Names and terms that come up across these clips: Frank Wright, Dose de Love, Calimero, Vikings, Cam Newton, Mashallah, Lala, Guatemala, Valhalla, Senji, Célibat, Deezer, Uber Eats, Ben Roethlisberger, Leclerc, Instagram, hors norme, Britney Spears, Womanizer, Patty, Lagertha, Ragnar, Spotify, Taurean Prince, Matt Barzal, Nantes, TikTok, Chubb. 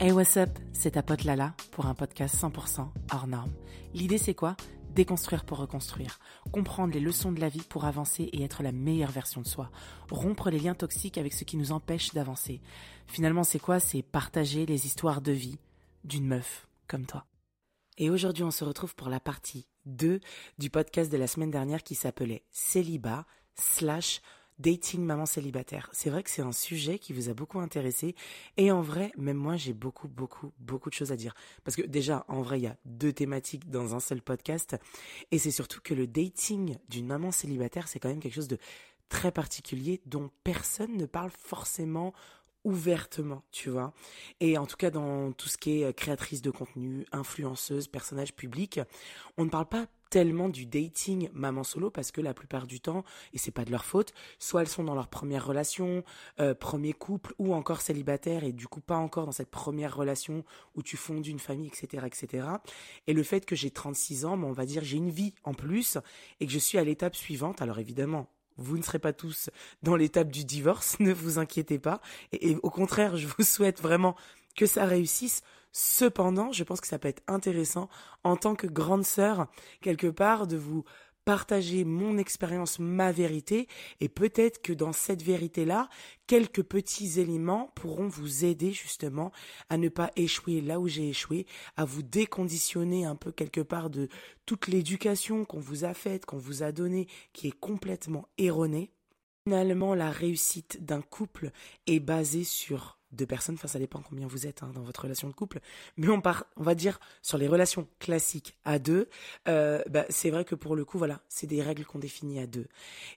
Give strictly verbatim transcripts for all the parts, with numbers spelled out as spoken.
Hey what's up, c'est ta pote Lala pour un podcast cent pour cent hors norme. L'idée c'est quoi ? Déconstruire pour reconstruire, comprendre les leçons de la vie pour avancer et être la meilleure version de soi, rompre les liens toxiques avec ce qui nous empêche d'avancer. Finalement c'est quoi ? C'est partager les histoires de vie d'une meuf comme toi. Et aujourd'hui on se retrouve pour la partie deux du podcast de la semaine dernière qui s'appelait Célibat slash dating maman célibataire. C'est vrai que c'est un sujet qui vous a beaucoup intéressé et en vrai, même moi, j'ai beaucoup, beaucoup, beaucoup de choses à dire. Parce que déjà, en vrai, il y a deux thématiques dans un seul podcast et c'est surtout que le dating d'une maman célibataire, c'est quand même quelque chose de très particulier dont personne ne parle forcément ouvertement, tu vois. Et en tout cas, dans tout ce qui est créatrice de contenu, influenceuse, personnage public, on ne parle pas tellement du dating maman solo parce que la plupart du temps, et c'est pas de leur faute, soit elles sont dans leur première relation, euh, premier couple ou encore célibataire et du coup pas encore dans cette première relation où tu fondes une famille, et cetera et cetera. Et le fait que j'ai trente-six ans, bah on va dire j'ai une vie en plus et que je suis à l'étape suivante, alors évidemment, vous ne serez pas tous dans l'étape du divorce, ne vous inquiétez pas. Et, et au contraire, je vous souhaite vraiment que ça réussisse. Cependant, je pense que ça peut être intéressant en tant que grande sœur, quelque part, de vous partager mon expérience, ma vérité, et peut-être que dans cette vérité-là, quelques petits éléments pourront vous aider justement à ne pas échouer là où j'ai échoué, à vous déconditionner un peu quelque part de toute l'éducation qu'on vous a faite, qu'on vous a donnée, qui est complètement erronée. Finalement, la réussite d'un couple est basée sur deux personnes, enfin ça dépend combien vous êtes hein, dans votre relation de couple, mais on part, on va dire sur les relations classiques à deux, euh, bah, c'est vrai que pour le coup, voilà, c'est des règles qu'on définit à deux.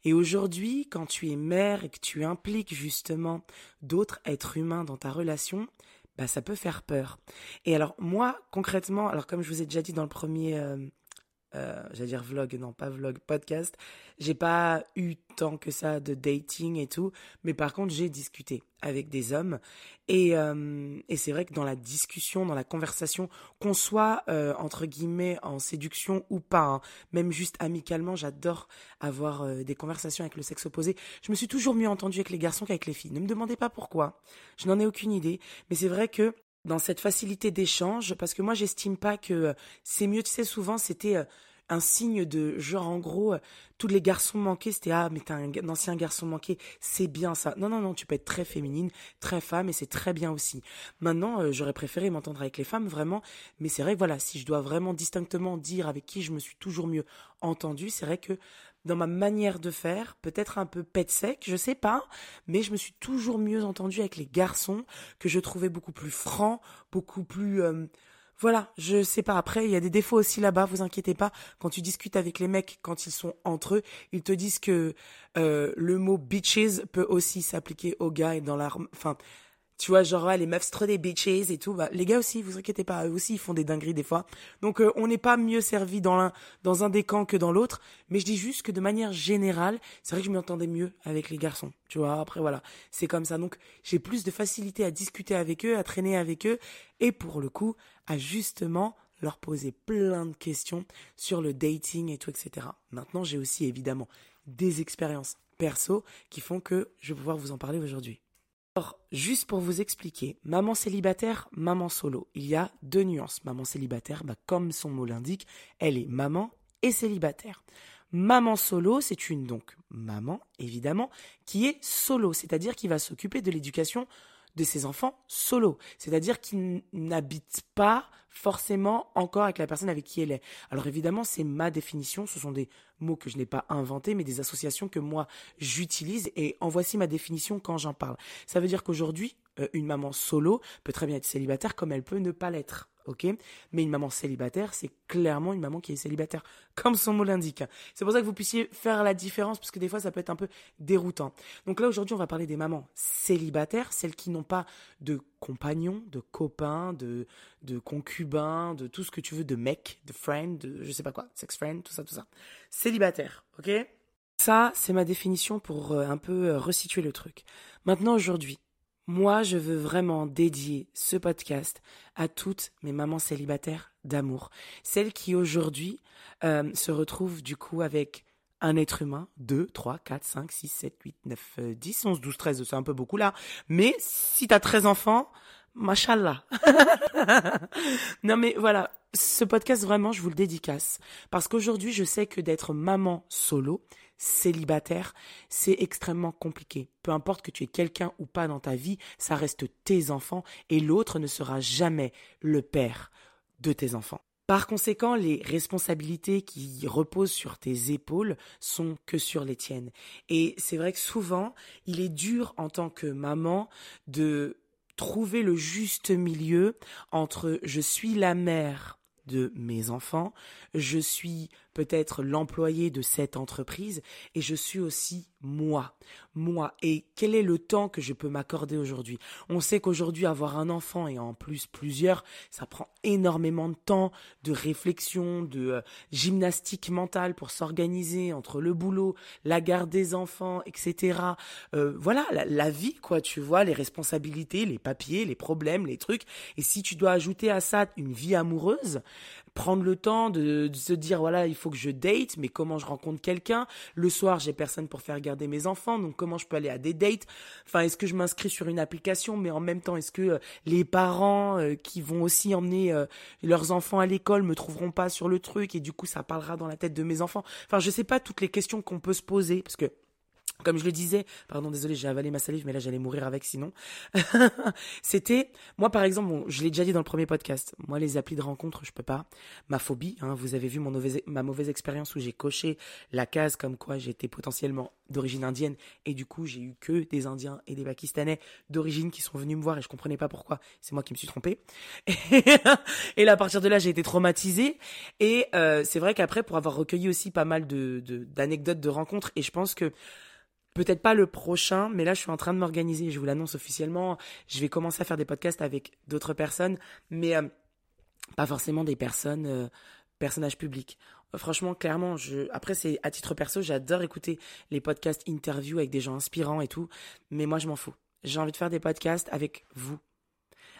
Et aujourd'hui, quand tu es mère et que tu impliques justement d'autres êtres humains dans ta relation, bah, ça peut faire peur. Et alors moi, concrètement, alors comme je vous ai déjà dit dans le premier... Euh, Euh, j'allais dire vlog, non pas vlog, podcast, j'ai pas eu tant que ça de dating et tout, mais par contre j'ai discuté avec des hommes et, euh, et c'est vrai que dans la discussion, dans la conversation, qu'on soit euh, entre guillemets en séduction ou pas, hein, même juste amicalement, j'adore avoir euh, des conversations avec le sexe opposé, je me suis toujours mieux entendue avec les garçons qu'avec les filles, ne me demandez pas pourquoi, je n'en ai aucune idée, mais c'est vrai que dans cette facilité d'échange, parce que moi, j'estime pas que c'est mieux. Tu sais, souvent, c'était un signe de genre, en gros, tous les garçons manqués, c'était « Ah, mais t'as un, un ancien garçon manqué, c'est bien ça. » Non, non, non, tu peux être très féminine, très femme, et c'est très bien aussi. Maintenant, euh, j'aurais préféré m'entendre avec les femmes, vraiment. Mais c'est vrai que, voilà, si je dois vraiment distinctement dire avec qui je me suis toujours mieux entendue, c'est vrai que dans ma manière de faire, peut-être un peu pète sec, je sais pas, mais je me suis toujours mieux entendue avec les garçons que je trouvais beaucoup plus francs, beaucoup plus... Euh, voilà, je sais pas. Après, il y a des défauts aussi là-bas, vous inquiétez pas. Quand tu discutes avec les mecs, quand ils sont entre eux, ils te disent que euh, le mot « bitches » peut aussi s'appliquer aux gars et dans la... Enfin, tu vois, genre, ouais, les meufs trop des bitches et tout. Bah, les gars aussi, vous inquiétez pas, eux aussi, ils font des dingueries des fois. Donc, euh, on n'est pas mieux servi dans l'un, dans un des camps que dans l'autre. Mais je dis juste que de manière générale, c'est vrai que je m'entendais mieux avec les garçons. Tu vois, après, voilà, c'est comme ça. Donc, j'ai plus de facilité à discuter avec eux, à traîner avec eux. Et pour le coup, à justement leur poser plein de questions sur le dating et tout, et cetera. Maintenant, j'ai aussi, évidemment, des expériences perso qui font que je vais pouvoir vous en parler aujourd'hui. Alors, juste pour vous expliquer, maman célibataire, maman solo, il y a deux nuances. Maman célibataire, bah, comme son mot l'indique, elle est maman et célibataire. Maman solo, c'est une donc maman, évidemment, qui est solo, c'est-à-dire qui va s'occuper de l'éducation de ses enfants solo, c'est-à-dire qui n'habite pas forcément encore avec la personne avec qui elle est. Alors évidemment, c'est ma définition, ce sont des mots que je n'ai pas inventés, mais des associations que moi j'utilise et en voici ma définition quand j'en parle. Ça veut dire qu'aujourd'hui, euh, une maman solo peut très bien être célibataire comme elle peut ne pas l'être, ok ? Mais une maman célibataire, c'est clairement une maman qui est célibataire, comme son mot l'indique. C'est pour ça que vous puissiez faire la différence, parce que des fois, ça peut être un peu déroutant. Donc là, aujourd'hui, on va parler des mamans célibataires, celles qui n'ont pas de compagnon, de copain, de, de concubin, de tout ce que tu veux, de mec, de friend, de je sais pas quoi, sex friend, tout ça, tout ça. Célibataire, ok ? Ça, c'est ma définition pour euh, un peu euh, resituer le truc. Maintenant, aujourd'hui, moi, je veux vraiment dédier ce podcast à toutes mes mamans célibataires d'amour. Celles qui, aujourd'hui, euh, se retrouvent du coup avec un être humain, deux, trois, quatre, cinq, six, sept, huit, neuf, dix, onze, douze, treize, c'est un peu beaucoup là. Mais si t'as treize enfants, Mashallah. Non mais voilà, ce podcast vraiment je vous le dédicace parce qu'aujourd'hui je sais que d'être maman solo, célibataire, c'est extrêmement compliqué. Peu importe que tu aies quelqu'un ou pas dans ta vie, ça reste tes enfants et l'autre ne sera jamais le père de tes enfants. Par conséquent, les responsabilités qui reposent sur tes épaules sont que sur les tiennes. Et c'est vrai que souvent, il est dur en tant que maman de trouver le juste milieu entre « je suis la mère de mes enfants », « je suis peut-être l'employé de cette entreprise » et « je suis aussi moi, moi ». Et quel est le temps que je peux m'accorder aujourd'hui ? On sait qu'aujourd'hui, avoir un enfant et en plus plusieurs, ça prend énormément de temps, de réflexion, de euh, gymnastique mentale pour s'organiser entre le boulot, la garde des enfants, et cetera. Euh, voilà, la, la vie, quoi, tu vois, les responsabilités, les papiers, les problèmes, les trucs. Et si tu dois ajouter à ça une vie amoureuse, prendre le temps de, de se dire, voilà, il faut que je date, mais comment je rencontre quelqu'un ? Le soir, j'ai personne pour faire garder mes enfants, donc comment je peux aller à des dates ? Enfin, est-ce que je m'inscris sur une application ? Mais en même temps, est-ce que euh, les parents euh, qui vont aussi emmener euh, leurs enfants à l'école me trouveront pas sur le truc et du coup, ça parlera dans la tête de mes enfants ? Enfin, je sais pas toutes les questions qu'on peut se poser parce que, comme je le disais, pardon, désolé, j'ai avalé ma salive, mais là, j'allais mourir avec sinon. C'était, moi, par exemple, bon, je l'ai déjà dit dans le premier podcast, moi, les applis de rencontre, je peux pas. Ma phobie, hein, vous avez vu mon mauvaise, ma mauvaise expérience où j'ai coché la case comme quoi j'étais potentiellement d'origine indienne et du coup, j'ai eu que des Indiens et des Pakistanais d'origine qui sont venus me voir et je comprenais pas pourquoi. C'est moi qui me suis trompée. Et, et là, à partir de là, j'ai été traumatisée. Et euh, c'est vrai qu'après, pour avoir recueilli aussi pas mal de, de, d'anecdotes de rencontres, et je pense que peut-être pas le prochain, mais là, je suis en train de m'organiser. Je vous l'annonce officiellement. Je vais commencer à faire des podcasts avec d'autres personnes, mais euh, pas forcément des personnes, euh, personnages publics. Franchement, clairement, je... après, c'est à titre perso, j'adore écouter les podcasts interviews avec des gens inspirants et tout, mais moi, je m'en fous. J'ai envie de faire des podcasts avec vous.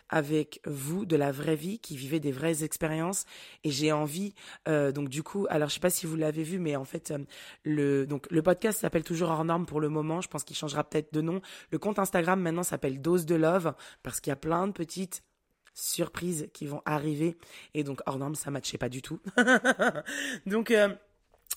Avec vous de la vraie vie qui vivez des vraies expériences et j'ai envie euh, donc du coup alors je sais pas si vous l'avez vu mais en fait euh, le donc le podcast s'appelle toujours hors norme pour le moment, je pense qu'il changera peut-être de nom. Le compte Instagram maintenant s'appelle Dose de Love parce qu'il y a plein de petites surprises qui vont arriver et donc hors norme ça matchait pas du tout. Donc euh,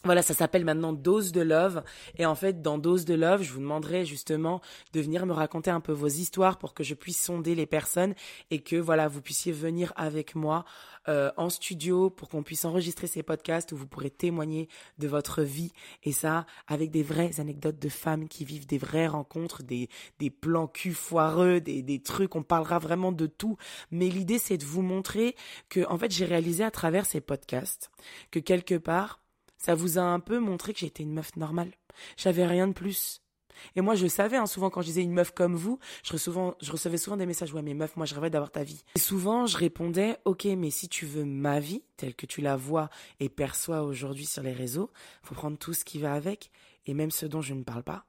voilà, ça s'appelle maintenant Dose de Love. Et en fait, dans Dose de Love, je vous demanderai justement de venir me raconter un peu vos histoires pour que je puisse sonder les personnes et que voilà, vous puissiez venir avec moi euh, en studio pour qu'on puisse enregistrer ces podcasts où vous pourrez témoigner de votre vie. Et ça, avec des vraies anecdotes de femmes qui vivent des vraies rencontres, des, des plans cul foireux, des, des trucs. On parlera vraiment de tout. Mais l'idée, c'est de vous montrer que, en fait, j'ai réalisé à travers ces podcasts que quelque part, ça vous a un peu montré que j'étais une meuf normale. J'avais rien de plus. Et moi, je savais, hein, souvent, quand je disais une meuf comme vous, je recevais souvent, je recevais souvent des messages « Ouais, mais meuf, moi, je rêvais d'avoir ta vie. » Et souvent, je répondais « Ok, mais si tu veux ma vie, telle que tu la vois et perçois aujourd'hui sur les réseaux, faut prendre tout ce qui va avec, et même ce dont je ne parle pas.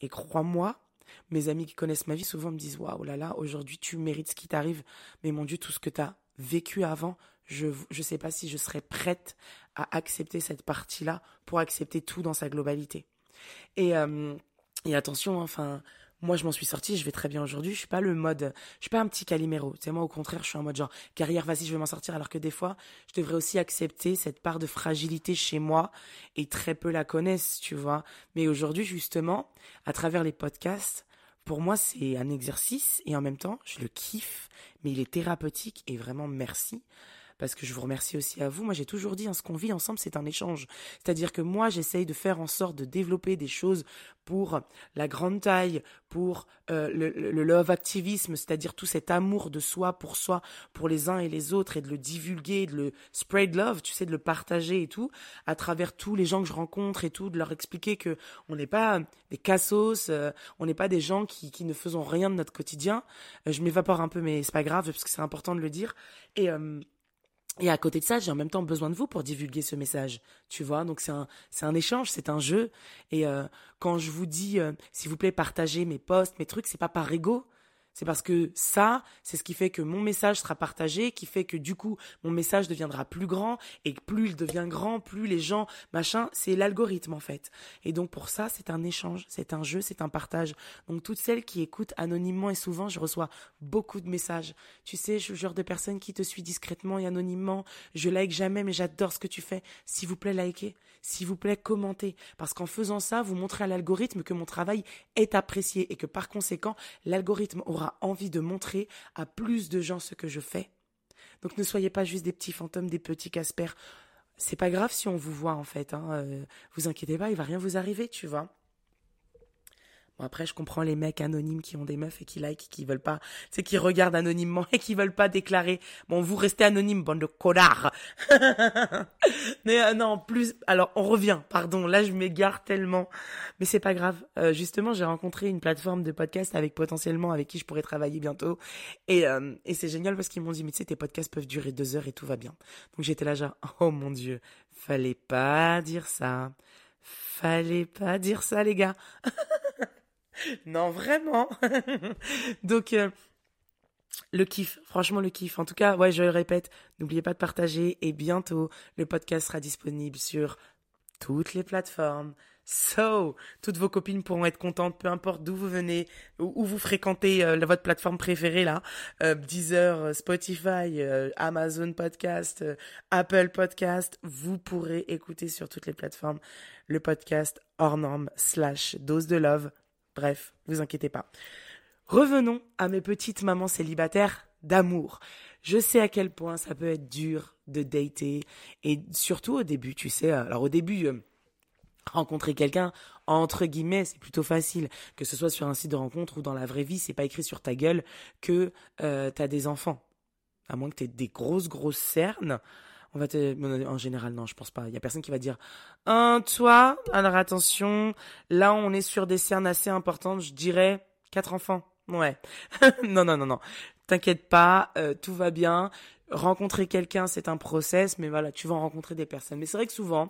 Et crois-moi, mes amis qui connaissent ma vie souvent me disent « Waouh, là là, aujourd'hui, tu mérites ce qui t'arrive. Mais mon Dieu, tout ce que t'as vécu avant, je je sais pas si je serais prête à accepter cette partie-là pour accepter tout dans sa globalité. Et euh, et attention, enfin, moi je m'en suis sortie, je vais très bien aujourd'hui, je suis pas le mode je suis pas un petit Calimero. Tu sais, moi au contraire, je suis en mode genre carrière, vas-y, je vais m'en sortir, alors que des fois, je devrais aussi accepter cette part de fragilité chez moi et très peu la connaissent, tu vois. Mais aujourd'hui justement, à travers les podcasts, pour moi, c'est un exercice et en même temps, je le kiffe, mais il est thérapeutique et vraiment merci. Parce que je vous remercie aussi à vous. Moi, j'ai toujours dit, hein, ce qu'on vit ensemble, c'est un échange. C'est-à-dire que moi, j'essaye de faire en sorte de développer des choses pour la grande taille, pour euh, le, le love activisme, c'est-à-dire tout cet amour de soi pour soi, pour les uns et les autres, et de le divulguer, de le spread love, tu sais, de le partager et tout, à travers tous les gens que je rencontre et tout, de leur expliquer que on n'est pas des cassos, euh, on n'est pas des gens qui, qui ne faisons rien de notre quotidien. Euh, je m'évapore un peu, mais c'est pas grave, parce que c'est important de le dire. Et... Euh, Et à côté de ça, j'ai en même temps besoin de vous pour divulguer ce message, tu vois. Donc c'est un c'est un échange, c'est un jeu. Et euh, quand je vous dis, euh, s'il vous plaît, partagez mes posts, mes trucs, c'est pas par ego, C'est parce que ça, c'est ce qui fait que mon message sera partagé, qui fait que du coup, mon message deviendra plus grand, et plus il devient grand, plus les gens, machin, c'est l'algorithme en fait. Et donc pour ça, c'est un échange, c'est un jeu, c'est un partage. Donc toutes celles qui écoutent anonymement, et souvent je reçois beaucoup de messages. Tu sais, je suis le genre de personne qui te suit discrètement et anonymement, je like jamais mais j'adore ce que tu fais. S'il vous plaît, likez, s'il vous plaît, commentez. Parce qu'en faisant ça, vous montrez à l'algorithme que mon travail est apprécié et que par conséquent, l'algorithme aura envie de montrer à plus de gens ce que je fais. Donc ne soyez pas juste des petits fantômes, des petits Casper. C'est pas grave si on vous voit en fait, hein. Euh, vous inquiétez pas, il va rien vous arriver, tu vois. Bon, après, je comprends les mecs anonymes qui ont des meufs et qui like, qui veulent pas, tu sais, qui regardent anonymement et qui veulent pas déclarer. Bon, vous restez anonyme, bande de connards. Mais euh, non, plus, alors, on revient, pardon, là, je m'égare tellement. Mais c'est pas grave. Euh, justement, j'ai rencontré une plateforme de podcast avec potentiellement, avec qui je pourrais travailler bientôt. Et, euh, et c'est génial parce qu'ils m'ont dit, mais tu sais, tes podcasts peuvent durer deux heures et tout va bien. Donc, j'étais là, genre, oh mon Dieu, fallait pas dire ça. Fallait pas dire ça, les gars. Non, vraiment. Donc, euh, le kiff, franchement le kiff. En tout cas, ouais, je le répète, n'oubliez pas de partager. Et bientôt, le podcast sera disponible sur toutes les plateformes. So, toutes vos copines pourront être contentes, peu importe d'où vous venez, où, où vous fréquentez euh, votre plateforme préférée, là. Euh, Deezer, Spotify, euh, Amazon Podcast, euh, Apple Podcast. Vous pourrez écouter sur toutes les plateformes le podcast hors norme slash dose de love. Bref, vous inquiétez pas. Revenons à mes petites mamans célibataires d'amour. Je sais à quel point ça peut être dur de dater et surtout au début, tu sais. Alors au début, euh, rencontrer quelqu'un, entre guillemets, c'est plutôt facile. Que ce soit sur un site de rencontre ou dans la vraie vie, c'est pas écrit sur ta gueule que euh, t'as des enfants. À moins que t'aies des grosses, grosses cernes. On va te... En général, non, je pense pas. Il y a personne qui va dire « Un, toi, alors attention, là, on est sur des cernes assez importantes, je dirais quatre enfants. » Ouais. non, non, non, non. T'inquiète pas, euh, tout va bien. Rencontrer quelqu'un, c'est un process, mais voilà, tu vas en rencontrer des personnes. Mais c'est vrai que souvent,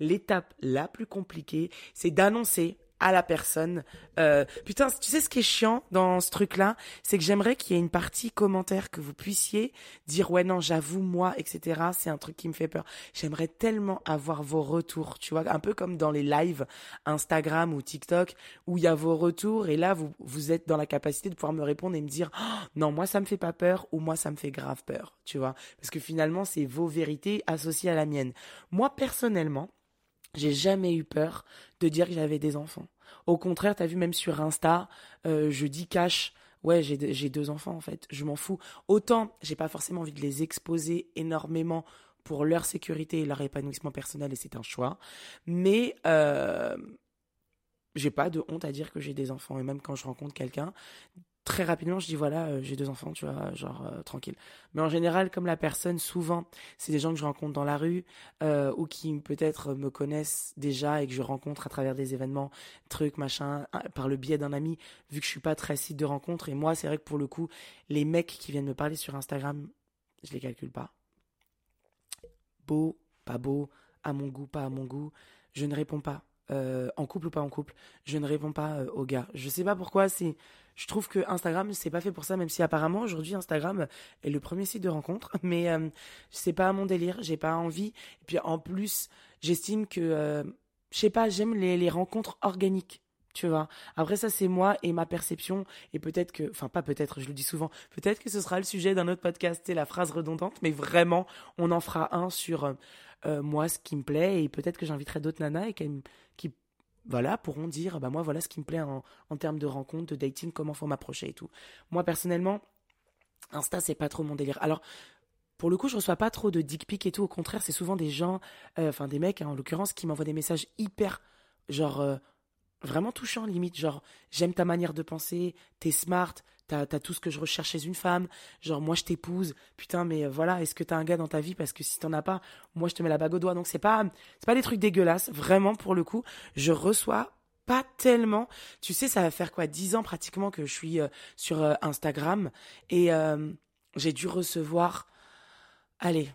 l'étape la plus compliquée, c'est d'annoncer à la personne. Euh, putain, tu sais ce qui est chiant dans ce truc-là, c'est que j'aimerais qu'il y ait une partie commentaire que vous puissiez dire « Ouais, non, j'avoue, moi, et cetera » C'est un truc qui me fait peur. J'aimerais tellement avoir vos retours, tu vois, un peu comme dans les lives Instagram ou TikTok où il y a vos retours et là, vous, vous êtes dans la capacité de pouvoir me répondre et me dire oh, « Non, moi, ça me fait pas peur » ou « Moi, ça me fait grave peur », tu vois, parce que finalement, c'est vos vérités associées à la mienne. Moi, personnellement, j'ai jamais eu peur de dire que j'avais des enfants. Au contraire, t'as vu, même sur Insta, euh, je dis cash. Ouais, j'ai, j'ai deux enfants, en fait. Je m'en fous. Autant, j'ai pas forcément envie de les exposer énormément pour leur sécurité et leur épanouissement personnel, et c'est un choix. Mais euh, j'ai pas de honte à dire que j'ai des enfants. Et même quand je rencontre quelqu'un, très rapidement, je dis voilà, euh, j'ai deux enfants, tu vois, genre euh, tranquille. Mais en général, comme la personne, souvent, c'est des gens que je rencontre dans la rue euh, ou qui peut-être me connaissent déjà et que je rencontre à travers des événements, trucs, machin, par le biais d'un ami, vu que je suis pas très site de rencontre. Et moi, c'est vrai que pour le coup, les mecs qui viennent me parler sur Instagram, je les calcule pas. Beau, pas beau, à mon goût, pas à mon goût, je ne réponds pas. Euh, en couple ou pas en couple, je ne réponds pas euh, aux gars. Je sais pas pourquoi, c'est... Je trouve que Instagram, c'est pas fait pour ça, même si apparemment aujourd'hui Instagram est le premier site de rencontre, mais euh, c'est pas mon délire, j'ai pas envie. Et puis en plus, j'estime que, euh, je sais pas, j'aime les, les rencontres organiques, tu vois. Après ça, c'est moi et ma perception, et peut-être que, enfin pas peut-être, je le dis souvent, peut-être que ce sera le sujet d'un autre podcast, c'est la phrase redondante, mais vraiment, on en fera un sur... Euh, Euh, moi, ce qui me plaît, et peut-être que j'inviterai d'autres nanas et qu'elles, qui, voilà, pourront dire, bah moi, voilà ce qui me plaît en, en termes de rencontres, de dating, comment faut m'approcher et tout. Moi, personnellement, Insta, c'est pas trop mon délire. Alors, pour le coup, je reçois pas trop de dick pics et tout. Au contraire, c'est souvent des gens, enfin euh, des mecs, hein, en l'occurrence, qui m'envoient des messages hyper, genre, euh, vraiment touchants, limite. Genre, j'aime ta manière de penser, t'es smart. T'as, t'as tout ce que je recherche chez une femme, genre moi je t'épouse, putain mais voilà, est-ce que t'as un gars dans ta vie, parce que si t'en as pas, moi je te mets la bague au doigt, donc c'est pas, c'est pas des trucs dégueulasses, vraiment pour le coup, je reçois pas tellement, tu sais ça va faire quoi, dix ans pratiquement que je suis euh, sur euh, Instagram, et euh, j'ai dû recevoir, allez,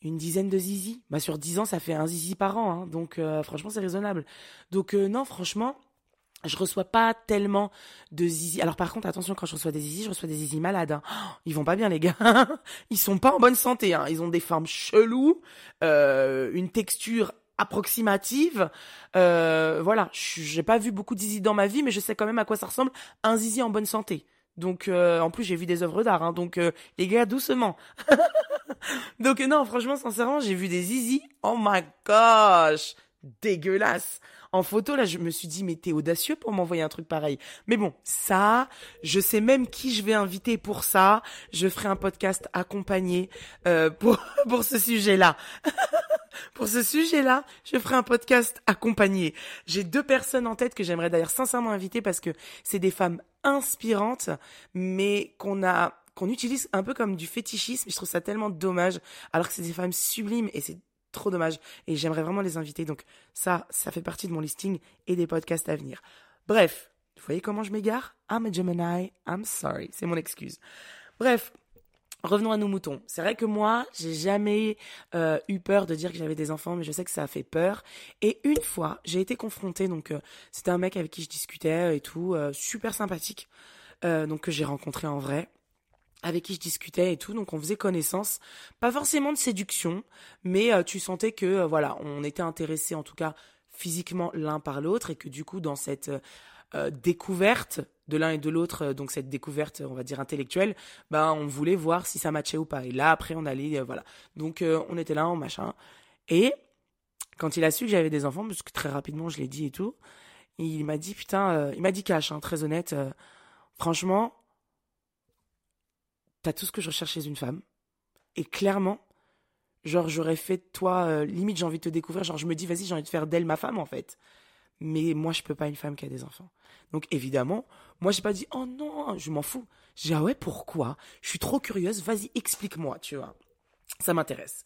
une dizaine de zizi, bah sur dix ans ça fait un zizi par an, hein, donc euh, franchement c'est raisonnable, donc euh, non franchement, Je reçois pas tellement de zizi. Alors par contre, attention, quand je reçois des zizi, je reçois des zizi malades. Hein. Oh, ils vont pas bien, les gars. Ils sont pas en bonne santé. Hein. Ils ont des formes cheloues, euh, une texture approximative. Euh, voilà, j'ai pas vu beaucoup de zizi dans ma vie, mais je sais quand même à quoi ça ressemble un zizi en bonne santé. Donc, euh, en plus, j'ai vu des œuvres d'art. Hein, donc, euh, les gars, doucement. Donc, non, franchement, sincèrement, j'ai vu des zizi. Oh my gosh, dégueulasse. En photo, là, je me suis dit, mais t'es audacieux pour m'envoyer un truc pareil. Mais bon, ça, je sais même qui je vais inviter pour ça. Je ferai un podcast accompagné euh, pour pour ce sujet-là. Pour ce sujet-là, je ferai un podcast accompagné. J'ai deux personnes en tête que j'aimerais d'ailleurs sincèrement inviter parce que c'est des femmes inspirantes, mais qu'on a qu'on utilise un peu comme du fétichisme. Je trouve ça tellement dommage, alors que c'est des femmes sublimes et c'est trop dommage, et j'aimerais vraiment les inviter. Donc ça, ça fait partie de mon listing et des podcasts à venir. Bref, vous voyez comment je m'égare ? I'm a Gemini, I'm sorry, c'est mon excuse. Bref, revenons à nos moutons. C'est vrai que moi, j'ai jamais euh, eu peur de dire que j'avais des enfants, mais je sais que ça a fait peur. Et une fois, j'ai été confrontée, donc euh, c'était un mec avec qui je discutais et tout, euh, super sympathique, euh, donc que j'ai rencontré en vrai, avec qui je discutais et tout, donc on faisait connaissance, pas forcément de séduction, mais euh, tu sentais que, euh, voilà, on était intéressés en tout cas physiquement l'un par l'autre, et que du coup dans cette euh, découverte de l'un et de l'autre, euh, donc cette découverte, on va dire intellectuelle, ben on voulait voir si ça matchait ou pas, et là après on allait, euh, voilà, donc euh, on était là en machin, et quand il a su que j'avais des enfants, parce que très rapidement je l'ai dit et tout, il m'a dit putain, euh, il m'a dit cash, hein, très honnête, euh, franchement, t'as tout ce que je recherche chez une femme. Et clairement, genre, j'aurais fait de toi, euh, limite, j'ai envie de te découvrir. Genre, je me dis, vas-y, j'ai envie de faire d'elle ma femme, en fait. Mais moi, je peux pas une femme qui a des enfants. Donc, évidemment, moi, j'ai pas dit, oh non, je m'en fous. J'ai dit, ah ouais, pourquoi ? Je suis trop curieuse, vas-y, explique-moi, tu vois. Ça m'intéresse.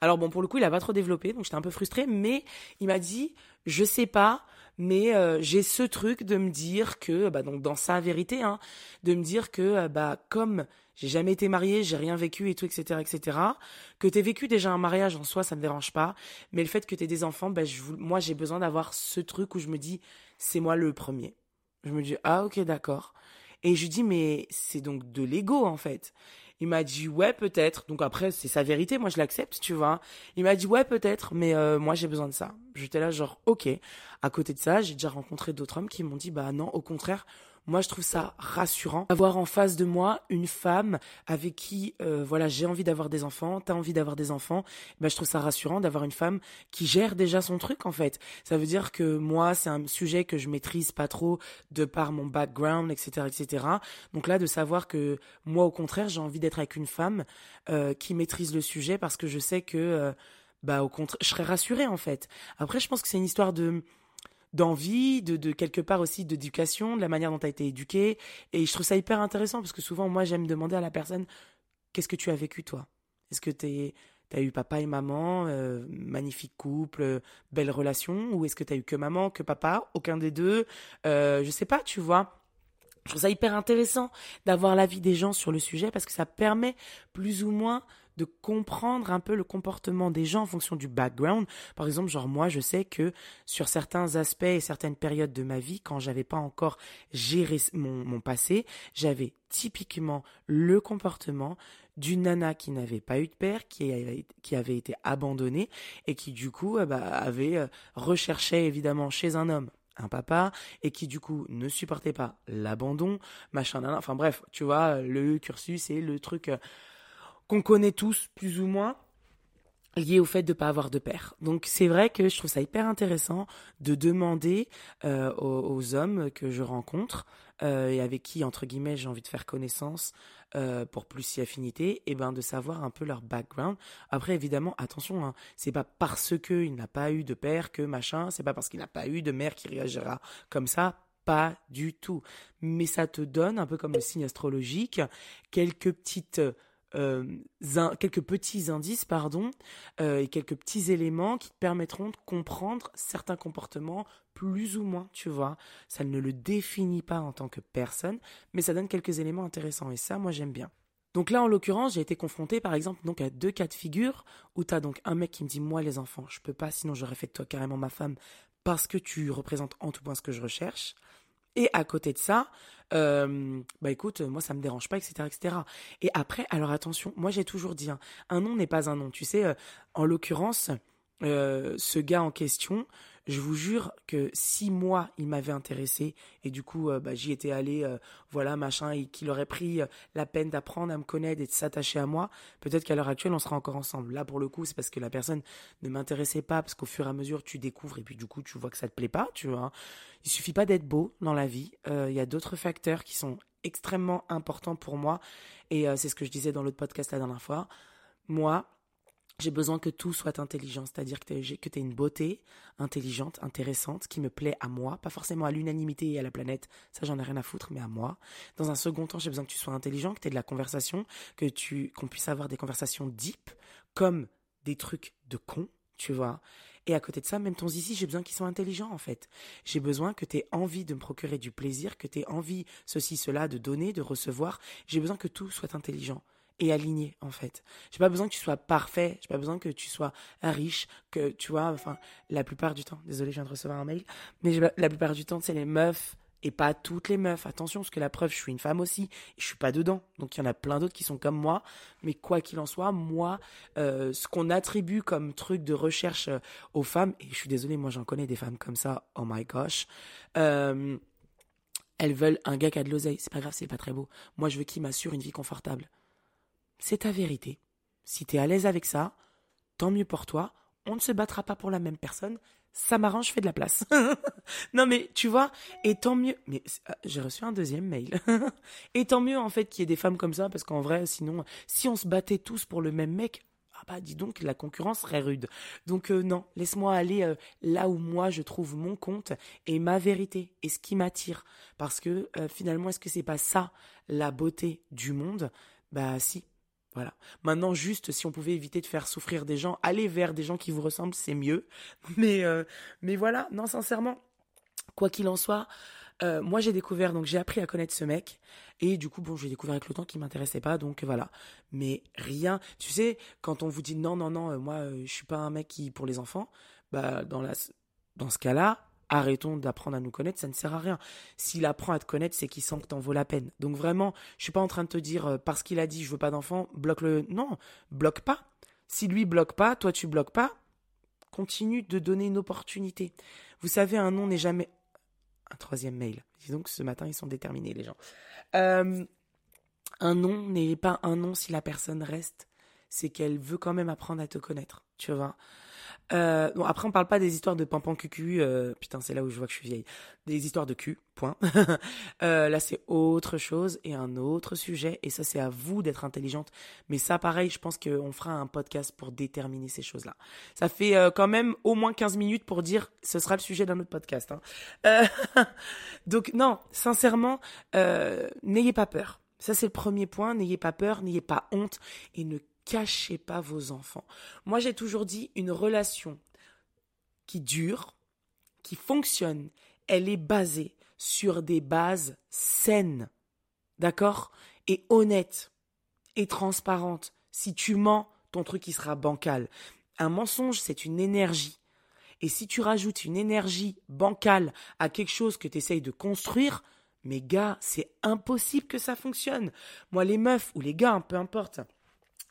Alors, bon, pour le coup, il a pas trop développé, donc j'étais un peu frustrée, mais il m'a dit, je sais pas. Mais euh, j'ai ce truc de me dire que, bah, donc dans sa vérité, hein, de me dire que, euh, bah, comme j'ai jamais été mariée, j'ai rien vécu et tout, et cetera, et cetera, que t'aies vécu déjà un mariage en soi, ça me dérange pas, mais le fait que t'aies des enfants, bah, je, moi, j'ai besoin d'avoir ce truc où je me dis, c'est moi le premier. Je me dis, ah, ok, d'accord. Et je lui dis, mais c'est donc de l'ego, en fait. Il m'a dit, ouais, peut-être. Donc après, c'est sa vérité, moi, je l'accepte, tu vois. Il m'a dit, ouais, peut-être, mais euh, moi, j'ai besoin de ça. J'étais là, genre, ok. À côté de ça, j'ai déjà rencontré d'autres hommes qui m'ont dit, bah non, au contraire, moi, je trouve ça rassurant d'avoir en face de moi une femme avec qui, euh, voilà, j'ai envie d'avoir des enfants, t'as envie d'avoir des enfants. Bah, je trouve ça rassurant d'avoir une femme qui gère déjà son truc, en fait. Ça veut dire que moi, c'est un sujet que je maîtrise pas trop de par mon background, et cetera, et cetera. Donc là, de savoir que moi, au contraire, j'ai envie d'être avec une femme euh, qui maîtrise le sujet, parce que je sais que, euh, bah, au contraire, je serais rassurée, en fait. Après, je pense que c'est une histoire de... d'envie, de, de quelque part aussi d'éducation, de la manière dont tu as été éduquée. Et je trouve ça hyper intéressant parce que souvent, moi, j'aime demander à la personne « Qu'est-ce que tu as vécu, toi ? Est-ce que tu as eu papa et maman, euh, magnifique couple, euh, belle relation ? Ou est-ce que tu as eu que maman, que papa ? Aucun des deux euh, Je sais pas, tu vois. » Je trouve ça hyper intéressant d'avoir l'avis des gens sur le sujet parce que ça permet plus ou moins de comprendre un peu le comportement des gens en fonction du background. Par exemple, genre moi, je sais que sur certains aspects et certaines périodes de ma vie, quand j'avais pas encore géré mon, mon passé, j'avais typiquement le comportement d'une nana qui n'avait pas eu de père, qui avait, qui avait été abandonnée et qui du coup bah, avait recherché évidemment chez un homme un papa, et qui du coup ne supportait pas l'abandon, machin, nan, nan. Enfin bref, tu vois, le cursus et le truc qu'on connaît tous, plus ou moins, lié au fait de pas avoir de père. Donc c'est vrai que je trouve ça hyper intéressant de demander euh, aux, aux hommes que je rencontre, euh, et avec qui, entre guillemets, j'ai envie de faire connaissance, euh, pour plus si affinité, et ben de savoir un peu leur background. Après, évidemment, attention, hein, c'est pas parce qu'il n'a pas eu de père que machin, c'est pas parce qu'il n'a pas eu de mère qu'il réagira comme ça, pas du tout. Mais ça te donne, un peu comme le signe astrologique, quelques petites... Euh, un, quelques petits indices pardon, euh, et quelques petits éléments qui te permettront de comprendre certains comportements plus ou moins, tu vois. Ça ne le définit pas en tant que personne, mais ça donne quelques éléments intéressants et ça, moi, j'aime bien. Donc là, en l'occurrence, j'ai été confrontée, par exemple, donc à deux cas de figure où t'as donc un mec qui me dit « Moi, les enfants, je peux pas, sinon j'aurais fait de toi carrément ma femme parce que tu représentes en tout point ce que je recherche. Et à côté de ça, euh, bah écoute, moi ça me dérange pas, et cetera, et cetera. Et après, alors attention, moi j'ai toujours dit, hein, un nom n'est pas un nom. Tu sais, euh, en l'occurrence, euh, ce gars en question, je vous jure que si moi il m'avait intéressé et du coup, euh, bah j'y étais allée, euh, voilà machin, et qu'il aurait pris euh, la peine d'apprendre à me connaître et de s'attacher à moi, peut-être qu'à l'heure actuelle on sera encore ensemble. Là pour le coup, c'est parce que la personne ne m'intéressait pas, parce qu'au fur et à mesure tu découvres et puis du coup tu vois que ça te plaît pas, tu vois. Hein. Il suffit pas d'être beau dans la vie, il euh, y a d'autres facteurs qui sont extrêmement importants pour moi et euh, c'est ce que je disais dans l'autre podcast la dernière fois. Moi, j'ai besoin que tout soit intelligent, c'est-à-dire que tu que tu aies une beauté intelligente, intéressante, qui me plaît à moi, pas forcément à l'unanimité et à la planète, ça j'en ai rien à foutre, mais à moi. Dans un second temps, j'ai besoin que tu sois intelligent, que tu aies de la conversation, que tu qu'on puisse avoir des conversations deep, comme des trucs de con, tu vois. Et à côté de ça, même ton zizi, j'ai besoin qu'ils soient intelligents, en fait. J'ai besoin que tu aies envie de me procurer du plaisir, que tu aies envie, ceci, cela, de donner, de recevoir. J'ai besoin que tout soit intelligent. Et aligné, en fait. J'ai pas besoin que tu sois parfait, j'ai pas besoin que tu sois riche, que tu vois, enfin, la plupart du temps, désolé, je viens de recevoir un mail, mais j'ai, la plupart du temps, c'est les meufs, et pas toutes les meufs, attention, parce que la preuve, je suis une femme aussi, et je suis pas dedans, donc il y en a plein d'autres qui sont comme moi, mais quoi qu'il en soit, moi, euh, ce qu'on attribue comme truc de recherche euh, aux femmes, et je suis désolée, moi j'en connais des femmes comme ça, oh my gosh, euh, elles veulent un gars qui a de l'oseille, c'est pas grave, c'est pas très beau, moi je veux qu'il m'assure une vie confortable. C'est ta vérité. Si t'es à l'aise avec ça, tant mieux pour toi. On ne se battra pas pour la même personne. Ça m'arrange, je fais de la place. Non mais tu vois, et tant mieux. Mais ah, j'ai reçu un deuxième mail. Et tant mieux en fait qu'il y ait des femmes comme ça, parce qu'en vrai, sinon, si on se battait tous pour le même mec, ah bah dis donc, la concurrence serait rude. Donc euh, non, laisse-moi aller euh, là où moi je trouve mon compte et ma vérité et ce qui m'attire. Parce que euh, finalement, est-ce que c'est pas ça la beauté du monde ? Bah si. Voilà. Maintenant, juste, si on pouvait éviter de faire souffrir des gens, aller vers des gens qui vous ressemblent, c'est mieux. Mais, euh, mais voilà. Non, sincèrement, quoi qu'il en soit, euh, moi, j'ai découvert, donc j'ai appris à connaître ce mec. Et du coup, bon, j'ai découvert avec le temps qu'il m'intéressait pas, donc voilà. Mais rien. Tu sais, quand on vous dit non, non, non, euh, moi, euh, je suis pas un mec qui pour les enfants, bah, dans la, dans ce cas-là, arrêtons d'apprendre à nous connaître, ça ne sert à rien. S'il apprend à te connaître, c'est qu'il sent que t'en vaut la peine. Donc vraiment, je suis pas en train de te dire euh, parce qu'il a dit je veux pas d'enfant, bloque-le. Non, bloque pas. Si lui bloque pas, toi tu bloques pas. Continue de donner une opportunité. Vous savez, un non n'est jamais un troisième mail. Dis donc ce matin ils sont déterminés les gens. Euh, un non n'est pas un non si la personne reste. C'est qu'elle veut quand même apprendre à te connaître, tu vois. Euh, bon, après, on parle pas des histoires de pampan cucu, euh, putain, c'est là où je vois que je suis vieille. Des histoires de cul, point. euh, là, c'est autre chose et un autre sujet. Et ça, c'est à vous d'être intelligente. Mais ça, pareil, je pense qu'on fera un podcast pour déterminer ces choses-là. Ça fait euh, quand même au moins quinze minutes pour dire ce sera le sujet d'un autre podcast. Hein. Euh, donc, non, sincèrement, euh, n'ayez pas peur. Ça, c'est le premier point. N'ayez pas peur, n'ayez pas honte et ne cachez pas vos enfants. Moi, j'ai toujours dit, une relation qui dure, qui fonctionne, elle est basée sur des bases saines, d'accord ? Et honnêtes, et transparentes. Si tu mens, ton truc, il sera bancal. Un mensonge, c'est une énergie. Et si tu rajoutes une énergie bancale à quelque chose que tu essayes de construire, mais gars, c'est impossible que ça fonctionne. Moi, les meufs ou les gars, peu importe,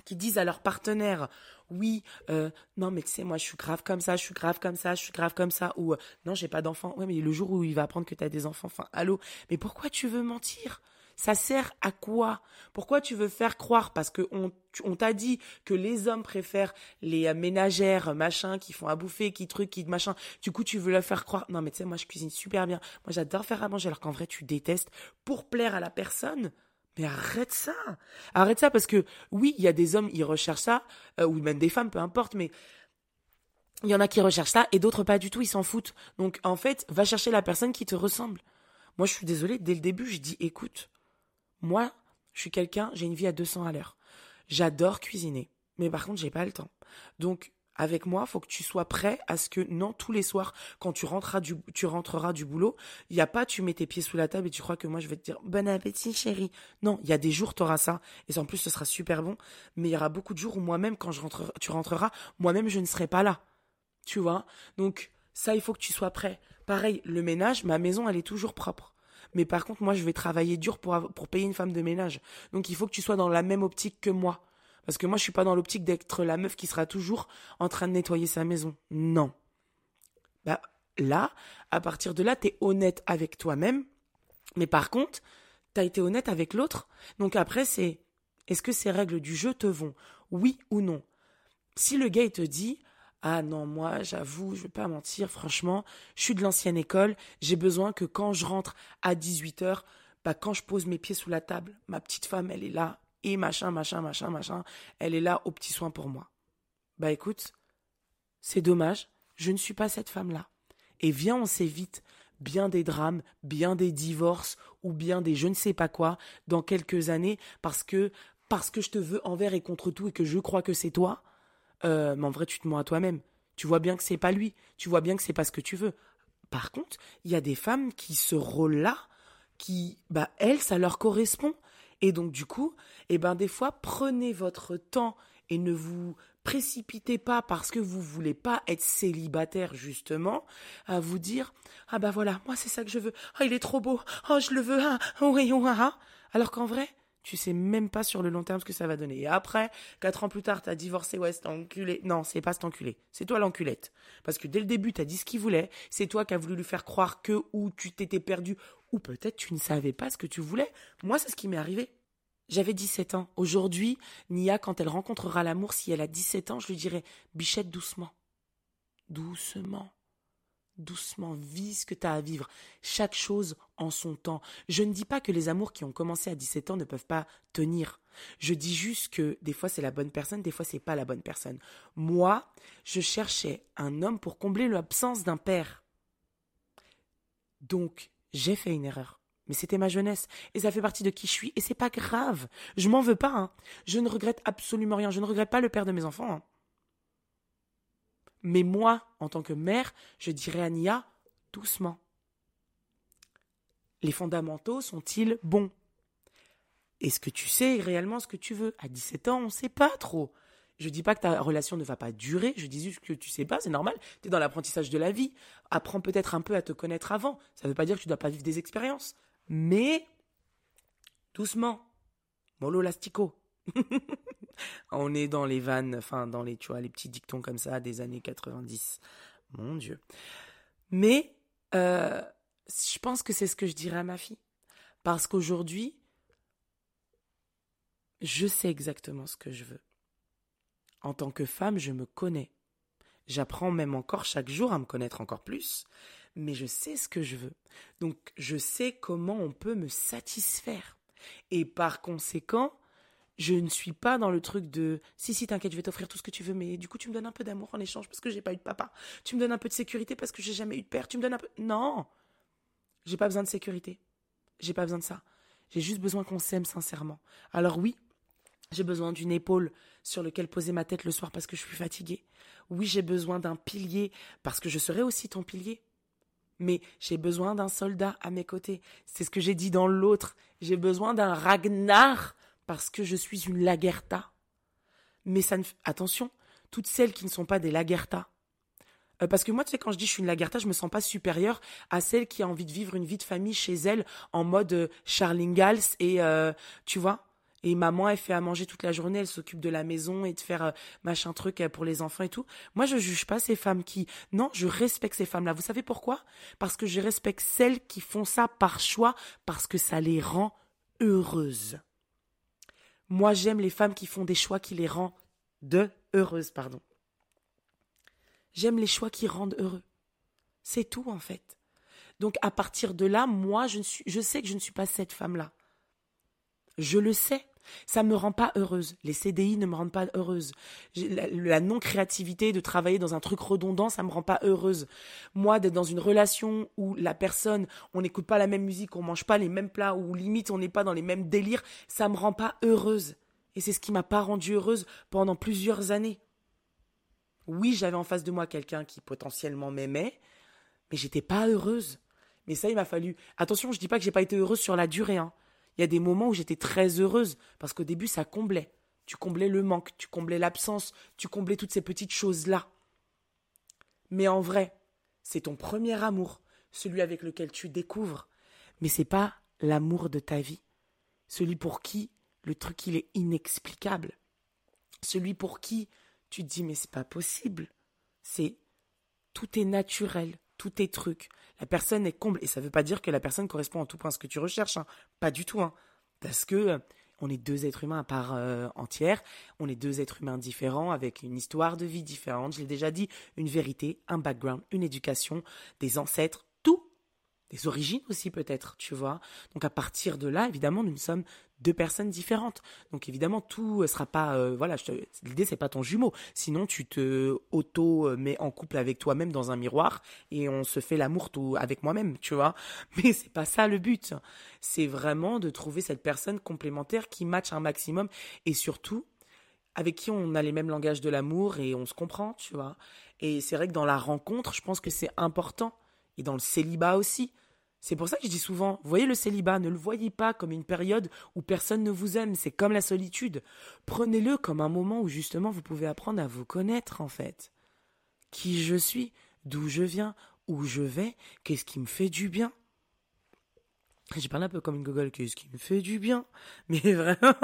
qui disent à leur partenaire, oui, euh, non mais tu sais, moi je suis grave comme ça, je suis grave comme ça, je suis grave comme ça, ou euh, non j'ai pas d'enfants, ouais mais le jour où il va apprendre que t'as des enfants, enfin allô, mais pourquoi tu veux mentir ? Ça sert à quoi ? Pourquoi tu veux faire croire ? Parce qu'on on t'a dit que les hommes préfèrent les ménagères, machin, qui font à bouffer, qui truc, qui machin. Du coup, tu veux leur faire croire. Non mais tu sais, moi je cuisine super bien, moi j'adore faire à manger, alors qu'en vrai tu détestes pour plaire à la personne. Mais arrête ça, arrête ça parce que oui, il y a des hommes qui recherchent ça, euh, ou même des femmes, peu importe, mais il y en a qui recherchent ça et d'autres pas du tout, ils s'en foutent. Donc en fait, va chercher la personne qui te ressemble. Moi, je suis désolée, dès le début, je dis écoute, moi, je suis quelqu'un, j'ai une vie à deux cents à l'heure. J'adore cuisiner, mais par contre, j'ai pas le temps. Donc avec moi, faut que tu sois prêt à ce que non tous les soirs, quand tu rentreras du tu rentreras du boulot, il y a pas tu mets tes pieds sous la table et tu crois que moi je vais te dire bon appétit chérie. Non, il y a des jours t'auras ça et en plus ce sera super bon, mais il y aura beaucoup de jours où moi-même quand je rentrerai, tu rentreras, moi-même je ne serai pas là, tu vois. Donc Ça, il faut que tu sois prêt. Pareil, le ménage, ma maison, elle est toujours propre. Mais par contre, moi, je vais travailler dur pour, avoir, pour payer une femme de ménage. Donc, il faut que tu sois dans la même optique que moi. Parce que moi, je suis pas dans l'optique d'être la meuf qui sera toujours en train de nettoyer sa maison. Non. Bah, là, à partir de là, t'es honnête avec toi-même. Mais par contre, t'as été honnête avec l'autre. Donc après, c'est, est-ce que ces règles du jeu te vont? Oui ou non? Si le gars, il te dit... Ah non, moi, j'avoue, je vais pas mentir, franchement, je suis de l'ancienne école, j'ai besoin que quand je rentre à dix-huit heures, bah, quand je pose mes pieds sous la table, ma petite femme, elle est là, et machin, machin, machin, machin, elle est là aux petits soins pour moi. Bah écoute, c'est dommage, je ne suis pas cette femme-là. Et viens, on s'évite bien des drames, bien des divorces, ou bien des je ne sais pas quoi, dans quelques années, parce que, parce que je te veux envers et contre tout, et que je crois que c'est toi. Euh, mais en vrai, tu te mens à toi-même. Tu vois bien que c'est pas lui. Tu vois bien que c'est pas ce que tu veux. Par contre, il y a des femmes qui ce rôle-là, qui, bah, elles, ça leur correspond. Et donc, du coup, eh ben, des fois, prenez votre temps et ne vous précipitez pas parce que vous voulez pas être célibataire, justement, à vous dire, ah bah voilà, moi, c'est ça que je veux. Ah, il est trop beau. Ah, je le veux. Ah, oui, ah, ah. Alors qu'en vrai, tu sais même pas sur le long terme ce que ça va donner. Et après, quatre ans plus tard, t'as divorcé, ouais, c'est enculé. Non, c'est pas cet enculé. C'est toi l'enculette. Parce que dès le début, t'as dit ce qu'il voulait. C'est toi qui as voulu lui faire croire que, ou tu t'étais perdu, ou peut-être tu ne savais pas ce que tu voulais. Moi, c'est ce qui m'est arrivé. J'avais dix-sept ans. Aujourd'hui, Nia, quand elle rencontrera l'amour, si elle a dix-sept ans, je lui dirais, bichette, doucement. Doucement. Doucement, vis ce que t'as à vivre. Chaque chose en son temps. Je ne dis pas que les amours qui ont commencé à dix-sept ans ne peuvent pas tenir. Je dis juste que des fois c'est la bonne personne, des fois c'est pas la bonne personne. Moi, je cherchais un homme pour combler l'absence d'un père. Donc, j'ai fait une erreur. Mais c'était ma jeunesse. Et ça fait partie de qui je suis. Et c'est pas grave. Je m'en veux pas, hein. Je ne regrette absolument rien. Je ne regrette pas le père de mes enfants, hein. Mais moi, en tant que mère, je dirais à Nia, doucement. Les fondamentaux sont-ils bons? Est-ce que tu sais réellement ce que tu veux? À dix-sept ans, on ne sait pas trop. Je ne dis pas que ta relation ne va pas durer, je dis juste que tu ne sais pas, c'est normal, tu es dans l'apprentissage de la vie. Apprends peut-être un peu à te connaître avant. Ça ne veut pas dire que tu ne dois pas vivre des expériences. Mais, doucement, mollo lastico. On est dans les vannes, enfin dans les, tu vois, les petits dictons comme ça des années quatre-vingt-dix. Mon Dieu. Mais euh, je pense que c'est ce que je dirais à ma fille. Parce qu'aujourd'hui, je sais exactement ce que je veux. En tant que femme, je me connais. J'apprends même encore chaque jour à me connaître encore plus. Mais je sais ce que je veux. Donc, je sais comment on peut me satisfaire. Et par conséquent, je ne suis pas dans le truc de « Si, si, t'inquiète, je vais t'offrir tout ce que tu veux, mais du coup, tu me donnes un peu d'amour en échange parce que j'ai pas eu de papa. Tu me donnes un peu de sécurité parce que j'ai jamais eu de père. Tu me donnes un peu... » Non, j'ai pas besoin de sécurité. J'ai pas besoin de ça. J'ai juste besoin qu'on s'aime sincèrement. Alors oui, j'ai besoin d'une épaule sur laquelle poser ma tête le soir parce que je suis fatiguée. Oui, j'ai besoin d'un pilier parce que je serai aussi ton pilier. Mais j'ai besoin d'un soldat à mes côtés. C'est ce que j'ai dit dans l'autre. J'ai besoin d'un Ragnar. Parce que je suis une Lagertha. Mais ça ne... Attention, toutes celles qui ne sont pas des Lagertha. Euh, parce que moi, tu sais, quand je dis je suis une Lagertha, je me sens pas supérieure à celle qui a envie de vivre une vie de famille chez elle en mode euh, Charlie Gals et, euh, tu vois, et maman, elle fait à manger toute la journée, elle s'occupe de la maison et de faire euh, machin truc euh, pour les enfants et tout. Moi, je juge pas ces femmes qui... Non, je respecte ces femmes-là. Vous savez pourquoi? Parce que je respecte celles qui font ça par choix, parce que ça les rend heureuses. Moi, j'aime les femmes qui font des choix qui les rendent de heureuses, pardon. J'aime les choix qui rendent heureux. C'est tout, en fait. Donc, à partir de là, moi, je, ne suis, je sais que je ne suis pas cette femme-là. Je le sais. Ça ne me rend pas heureuse. Les C D I ne me rendent pas heureuse. La, la non-créativité de travailler dans un truc redondant, ça ne me rend pas heureuse. Moi, d'être dans une relation où la personne, on n'écoute pas la même musique, on ne mange pas les mêmes plats, où limite on n'est pas dans les mêmes délires, ça ne me rend pas heureuse. Et c'est ce qui ne m'a pas rendue heureuse pendant plusieurs années. Oui, j'avais en face de moi quelqu'un qui potentiellement m'aimait, mais je n'étais pas heureuse. Mais ça, il m'a fallu... Attention, je ne dis pas que je n'ai pas été heureuse sur la durée, hein. Il y a des moments où j'étais très heureuse, parce qu'au début, ça comblait. Tu comblais le manque, tu comblais l'absence, tu comblais toutes ces petites choses-là. Mais en vrai, c'est ton premier amour, celui avec lequel tu découvres, mais c'est pas l'amour de ta vie, celui pour qui le truc il est inexplicable, celui pour qui tu te dis mais c'est pas possible, c'est tout est naturel, tout est truc, la personne est comble, et ça veut pas dire que la personne correspond en tout point à ce que tu recherches, hein. Pas du tout, hein. Parce que euh, on est deux êtres humains à part euh, entière, on est deux êtres humains différents avec une histoire de vie différente, je l'ai déjà dit, une vérité, un background, une éducation, des ancêtres, tout, des origines aussi peut-être, tu vois. Donc à partir de là, évidemment, nous sommes deux personnes différentes. Donc évidemment, tout ne sera pas... Euh, voilà, je te, l'idée, c'est pas ton jumeau. Sinon, tu te auto-mets en couple avec toi-même dans un miroir et on se fait l'amour tout avec moi-même, tu vois. Mais c'est pas ça le but. C'est vraiment de trouver cette personne complémentaire qui matche un maximum et surtout avec qui on a les mêmes langages de l'amour et on se comprend, tu vois. Et c'est vrai que dans la rencontre, je pense que c'est important. Et dans le célibat aussi. C'est pour ça que je dis souvent, voyez le célibat, ne le voyez pas comme une période où personne ne vous aime, c'est comme la solitude. Prenez-le comme un moment où justement vous pouvez apprendre à vous connaître en fait. Qui je suis, d'où je viens, où je vais, qu'est-ce qui me fait du bien. J'ai parlé un peu comme une gogole, qu'est-ce qui me fait du bien. Mais vraiment,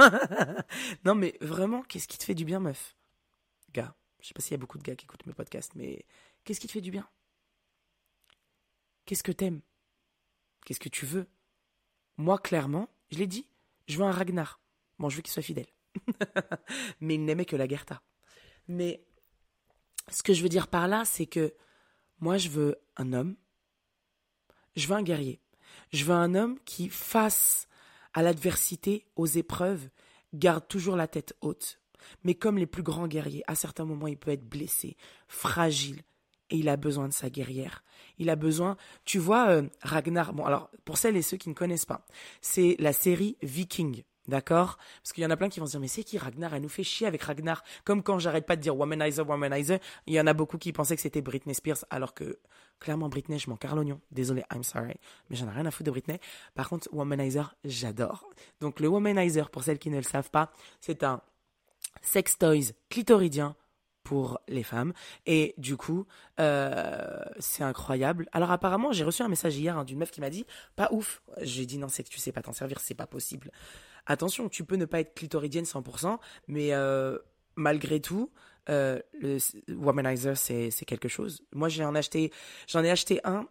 non mais vraiment, qu'est-ce qui te fait du bien meuf? Gars, je sais pas s'il y a beaucoup de gars qui écoutent mes podcasts, mais qu'est-ce qui te fait du bien? Qu'est-ce que t'aimes? Qu'est-ce que tu veux? Moi, clairement, je l'ai dit, je veux un Ragnar. Bon, je veux qu'il soit fidèle. Mais il n'aimait que Lagertha. Mais ce que je veux dire par là, c'est que moi, je veux un homme. Je veux un guerrier. Je veux un homme qui, face à l'adversité, aux épreuves, garde toujours la tête haute. Mais comme les plus grands guerriers, à certains moments, il peut être blessé, fragile. Et il a besoin de sa guerrière. Il a besoin... Tu vois, euh, Ragnar... Bon, alors, pour celles et ceux qui ne connaissent pas, c'est la série Vikings, d'accord? Parce qu'il y en a plein qui vont se dire, mais c'est qui Ragnar? Elle nous fait chier avec Ragnar. Comme quand j'arrête pas de dire Womanizer, Womanizer, il y en a beaucoup qui pensaient que c'était Britney Spears, alors que, clairement, Britney, je m'en carre l'oignon. Désolé, I'm sorry. Mais j'en ai rien à foutre de Britney. Par contre, Womanizer, j'adore. Donc, le Womanizer, pour celles qui ne le savent pas, c'est un sex toys clitoridien, pour les femmes, et du coup, euh, c'est incroyable. Alors apparemment, j'ai reçu un message hier hein, d'une meuf qui m'a dit « Pas ouf !» J'ai dit « Non, c'est que tu sais pas t'en servir, c'est pas possible. » Attention, tu peux ne pas être clitoridienne cent pour cent, mais euh, malgré tout, euh, le Womanizer, c'est, c'est quelque chose. Moi, j'en ai acheté, j'en ai acheté un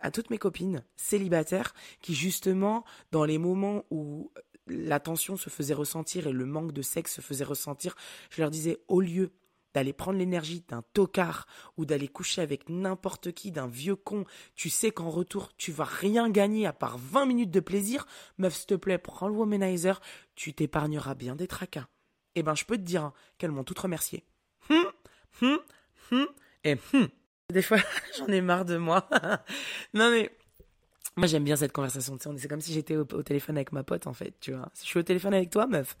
à toutes mes copines célibataires qui, justement, dans les moments où la tension se faisait ressentir et le manque de sexe se faisait ressentir, je leur disais « Au lieu !» d'aller prendre l'énergie d'un tocard ou d'aller coucher avec n'importe qui, d'un vieux con, tu sais qu'en retour, tu vas rien gagner à part vingt minutes de plaisir, meuf, s'il te plaît, prends le Womanizer, tu t'épargneras bien des tracas. Eh ben, je peux te dire hein, qu'elles m'ont toutes remercié. Hum, hum, hum, et hum. Des fois, j'en ai marre de moi. Non mais... Moi, j'aime bien cette conversation, tu sais, c'est comme si j'étais au, au téléphone avec ma pote, en fait, tu vois. Je suis au téléphone avec toi, meuf.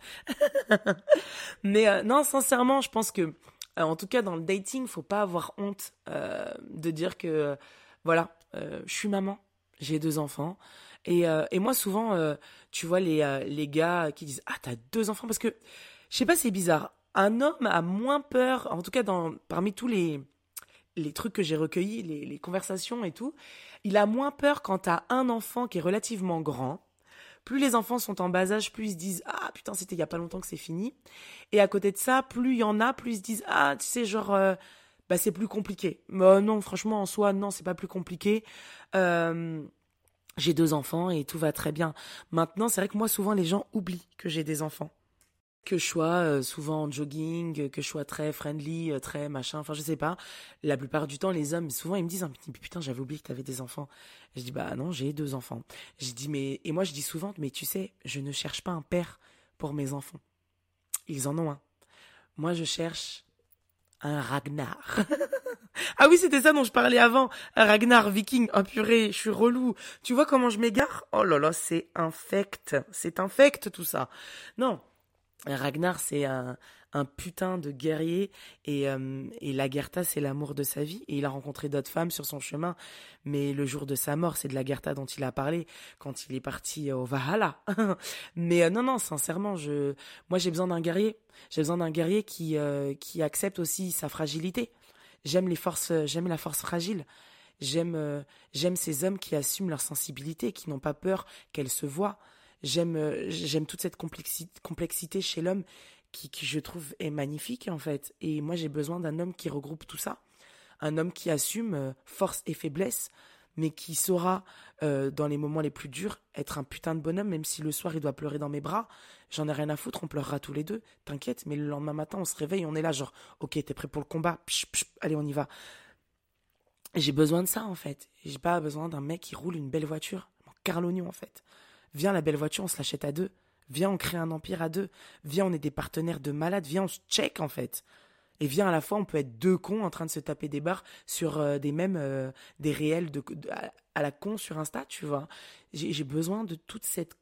Mais euh, non, sincèrement, je pense que... Alors, en tout cas, dans le dating, faut pas avoir honte euh, de dire que, euh, voilà, euh, je suis maman, j'ai deux enfants. Et, euh, et moi, souvent, euh, tu vois, les, euh, les gars qui disent « Ah, t'as deux enfants ?» Parce que, je sais pas, c'est bizarre. Un homme a moins peur, en tout cas, dans, parmi tous les, les trucs que j'ai recueillis, les, les conversations et tout, il a moins peur quand t'as un enfant qui est relativement grand. Plus les enfants sont en bas âge, plus ils se disent « Ah, putain, c'était il y a pas longtemps que c'est fini. » Et à côté de ça, plus il y en a, plus ils se disent « Ah, tu sais, genre, euh, bah c'est plus compliqué. » Mais non, franchement, en soi, non, c'est pas plus compliqué. Euh, j'ai deux enfants et tout va très bien. Maintenant, c'est vrai que moi, souvent, les gens oublient que j'ai des enfants. Que je sois souvent en jogging, que je sois très friendly, très machin, enfin je sais pas. La plupart du temps, les hommes, souvent ils me disent « Putain, j'avais oublié que t'avais des enfants. » Je dis « Bah non, j'ai deux enfants. » Je dis, mais... Et moi je dis souvent « Mais tu sais, je ne cherche pas un père pour mes enfants. Ils en ont un. Moi je cherche un Ragnar. » Ah oui, c'était ça dont je parlais avant. Un Ragnar viking, oh purée, je suis relou. Tu vois comment je m'égare? Oh là là, c'est infect. C'est infect tout ça. Non. Ragnar, c'est un, un putain de guerrier et, euh, et Lagertha, c'est l'amour de sa vie. Et il a rencontré d'autres femmes sur son chemin. Mais le jour de sa mort, c'est de Lagertha dont il a parlé quand il est parti au Valhalla. Mais euh, non, non, sincèrement, je, moi, j'ai besoin d'un guerrier. J'ai besoin d'un guerrier qui, euh, qui accepte aussi sa fragilité. J'aime les forces, j'aime la force fragile. J'aime euh, j'aime ces hommes qui assument leur sensibilité, qui n'ont pas peur qu'elles se voient. J'aime euh, j'aime toute cette complexi- complexité chez l'homme qui, qui, je trouve, est magnifique, en fait. Et moi, j'ai besoin d'un homme qui regroupe tout ça. Un homme qui assume euh, force et faiblesse, mais qui saura, euh, dans les moments les plus durs, être un putain de bonhomme, même si le soir, il doit pleurer dans mes bras. J'en ai rien à foutre, on pleurera tous les deux, t'inquiète. Mais le lendemain matin, on se réveille, on est là, genre, ok, t'es prêt pour le combat, psh, psh, allez, on y va. J'ai besoin de ça, en fait. J'ai pas besoin d'un mec qui roule une belle voiture. Carlognon, en fait. Viens, la belle voiture, on se l'achète à deux. Viens, on crée un empire à deux. Viens, on est des partenaires de malades. Viens, on se check, en fait. Et viens, à la fois, on peut être deux cons en train de se taper des barres sur euh, des mêmes, euh, des réels de, de, à, à la con sur Insta, tu vois. J'ai, j'ai besoin de tout cette,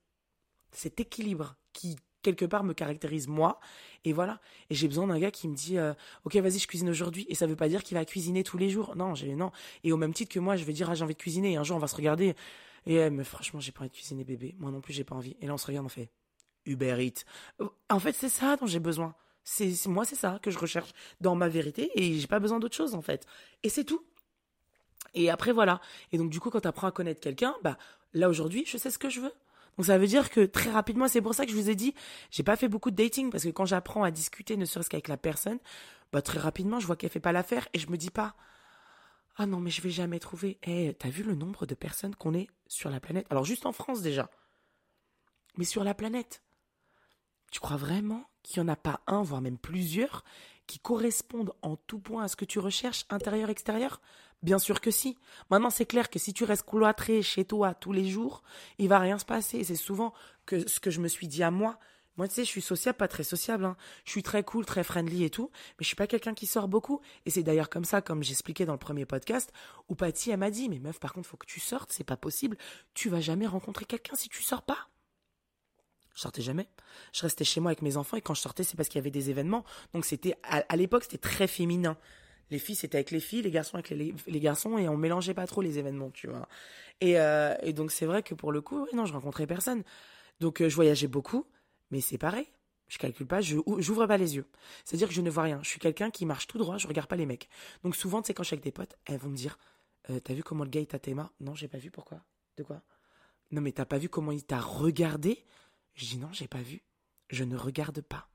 cet équilibre qui, quelque part, me caractérise moi. Et voilà. Et j'ai besoin d'un gars qui me dit euh, « Ok, vas-y, je cuisine aujourd'hui. » Et ça veut pas dire qu'il va cuisiner tous les jours. Non, j'ai, non. Et au même titre que moi, je vais dire « Ah, j'ai envie de cuisiner. » Et un jour, on va se regarder. Et euh, mais franchement, j'ai pas envie de cuisiner, bébé. Moi non plus, j'ai pas envie. Et là, on se regarde, on fait « Uber Eats. » En fait, c'est ça dont j'ai besoin. C'est, c'est, moi, c'est ça que je recherche dans ma vérité et j'ai pas besoin d'autre chose, en fait. Et c'est tout. Et après, voilà. Et donc, du coup, quand t'apprends à connaître quelqu'un, bah, là, aujourd'hui, je sais ce que je veux. Donc, ça veut dire que très rapidement, c'est pour ça que je vous ai dit, j'ai pas fait beaucoup de dating parce que quand j'apprends à discuter, ne serait-ce qu'avec la personne, bah, très rapidement, je vois qu'elle fait pas l'affaire et je me dis pas, ah non, mais je vais jamais trouver. Eh, hey, t'as vu le nombre de personnes qu'on est sur la planète? Alors, juste en France, déjà. Mais sur la planète. Tu crois vraiment qu'il n'y en a pas un, voire même plusieurs, qui correspondent en tout point à ce que tu recherches, intérieur, extérieur? Bien sûr que si. Maintenant, c'est clair que si tu restes cloîtré chez toi tous les jours, il ne va rien se passer. C'est souvent que ce que je me suis dit à moi. Moi, tu sais, je suis sociable, pas très sociable. Hein. Je suis très cool, très friendly et tout, mais je ne suis pas quelqu'un qui sort beaucoup. Et c'est d'ailleurs comme ça, comme j'expliquais dans le premier podcast, où Patty, elle m'a dit, mais meuf, par contre, il faut que tu sortes, c'est pas possible. Tu vas jamais rencontrer quelqu'un si tu sors pas. Je sortais jamais. Je restais chez moi avec mes enfants et quand je sortais, c'est parce qu'il y avait des événements. Donc c'était à, à l'époque, c'était très féminin. Les filles, c'était avec les filles, les garçons avec les, les, les garçons et on mélangeait pas trop les événements, tu vois. Et, euh, et donc c'est vrai que pour le coup, ouais, non, je rencontrais personne. Donc euh, je voyageais beaucoup, mais c'est pareil. Je calcule pas, je j'ouvre pas les yeux. C'est-à-dire que je ne vois rien. Je suis quelqu'un qui marche tout droit, je regarde pas les mecs. Donc souvent, tu sais, quand je suis avec des potes, elles vont me dire, euh, t'as vu comment le gars il t'a téma? Non, j'ai pas vu. Pourquoi? De quoi? Non, mais t'as pas vu comment il t'a regardé? Je dis non, j'ai pas vu. Je ne regarde pas.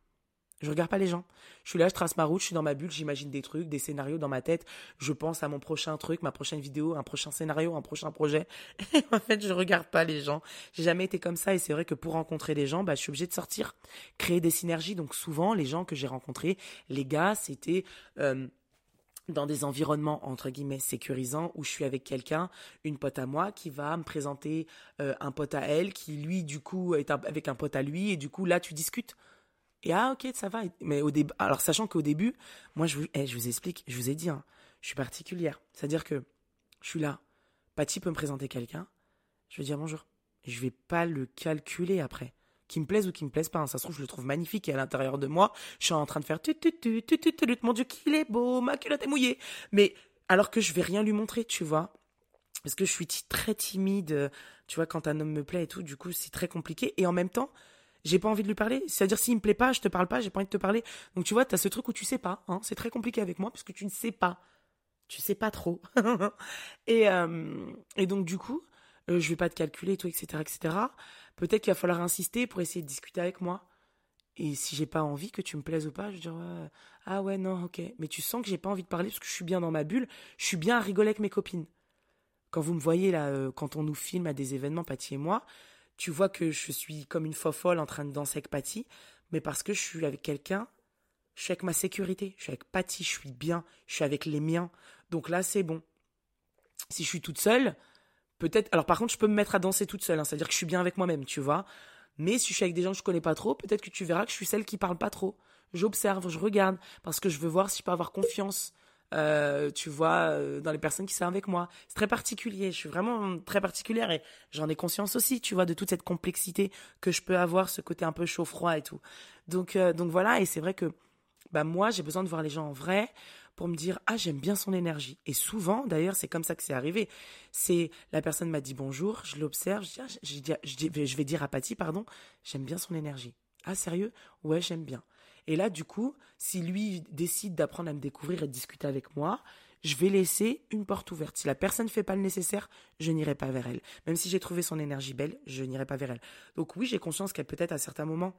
Je regarde pas les gens. Je suis là, je trace ma route, je suis dans ma bulle, j'imagine des trucs, des scénarios dans ma tête. Je pense à mon prochain truc, ma prochaine vidéo, un prochain scénario, un prochain projet. Et en fait, je regarde pas les gens. J'ai jamais été comme ça et c'est vrai que pour rencontrer des gens, bah, je suis obligée de sortir, créer des synergies. Donc souvent, les gens que j'ai rencontrés, les gars, c'était... Euh, dans des environnements, entre guillemets, sécurisants, où je suis avec quelqu'un, une pote à moi, qui va me présenter euh, un pote à elle, qui, lui, du coup, est un, avec un pote à lui, et du coup, là, tu discutes. Et ah, ok, ça va. Mais au dé- Alors, sachant qu'au début, moi, je vous, hey, je vous explique, je vous ai dit, hein, je suis particulière. C'est-à-dire que je suis là, Patty peut me présenter quelqu'un, je vais dire bonjour. Je vais pas le calculer après. Qui me plaise ou qui me plaise pas, hein. Ça se trouve, je le trouve magnifique et à l'intérieur de moi, je suis en train de faire tut tut tut tut tut tut, mon Dieu, qu'il est beau, ma culotte est mouillée. Mais alors que je vais rien lui montrer, tu vois, parce que je suis t- très timide, tu vois, quand un homme me plaît et tout, du coup, c'est très compliqué. Et en même temps, j'ai pas envie de lui parler. C'est-à-dire, s'il me plaît pas, je te parle pas, j'ai pas envie de te parler. Donc, tu vois, t'as ce truc où tu sais pas, hein. C'est très compliqué avec moi parce que tu ne sais pas. Tu sais pas trop. et, euh, et donc, du coup, euh, je vais pas te calculer et tout, et cetera, et cetera. Peut-être qu'il va falloir insister pour essayer de discuter avec moi. Et si j'ai pas envie que tu me plaises ou pas, je vais dire ouais, ah ouais, non, ok. Mais tu sens que j'ai pas envie de parler parce que je suis bien dans ma bulle, je suis bien à rigoler avec mes copines. Quand vous me voyez là, euh, quand on nous filme à des événements, Patty et moi, tu vois que je suis comme une fofolle en train de danser avec Patty, mais parce que je suis avec quelqu'un, je suis avec ma sécurité, je suis avec Patty, je suis bien, je suis avec les miens. Donc là, c'est bon. Si je suis toute seule... Peut-être, alors par contre, je peux me mettre à danser toute seule, hein, c'est-à-dire que je suis bien avec moi-même, tu vois. Mais si je suis avec des gens que je connais pas trop, peut-être que tu verras que je suis celle qui parle pas trop. J'observe, je regarde, parce que je veux voir si je peux avoir confiance, euh, tu vois, euh, dans les personnes qui sont avec moi. C'est très particulier, je suis vraiment très particulière et j'en ai conscience aussi, tu vois, de toute cette complexité que je peux avoir, ce côté un peu chaud-froid et tout. Donc, euh, donc voilà, et c'est vrai que bah, moi, j'ai besoin de voir les gens en vrai, pour me dire « Ah, j'aime bien son énergie ». Et souvent, d'ailleurs, c'est comme ça que c'est arrivé. C'est la personne m'a dit « Bonjour », je l'observe, je, dis, ah, je, dis, je, dis, je vais dire à Patty, pardon, « J'aime bien son énergie ». « Ah, sérieux ? Ouais, j'aime bien ». Et là, du coup, si lui décide d'apprendre à me découvrir et de discuter avec moi, je vais laisser une porte ouverte. Si la personne ne fait pas le nécessaire, je n'irai pas vers elle. Même si j'ai trouvé son énergie belle, je n'irai pas vers elle. Donc oui, j'ai conscience qu'elle peut-être à certains moments,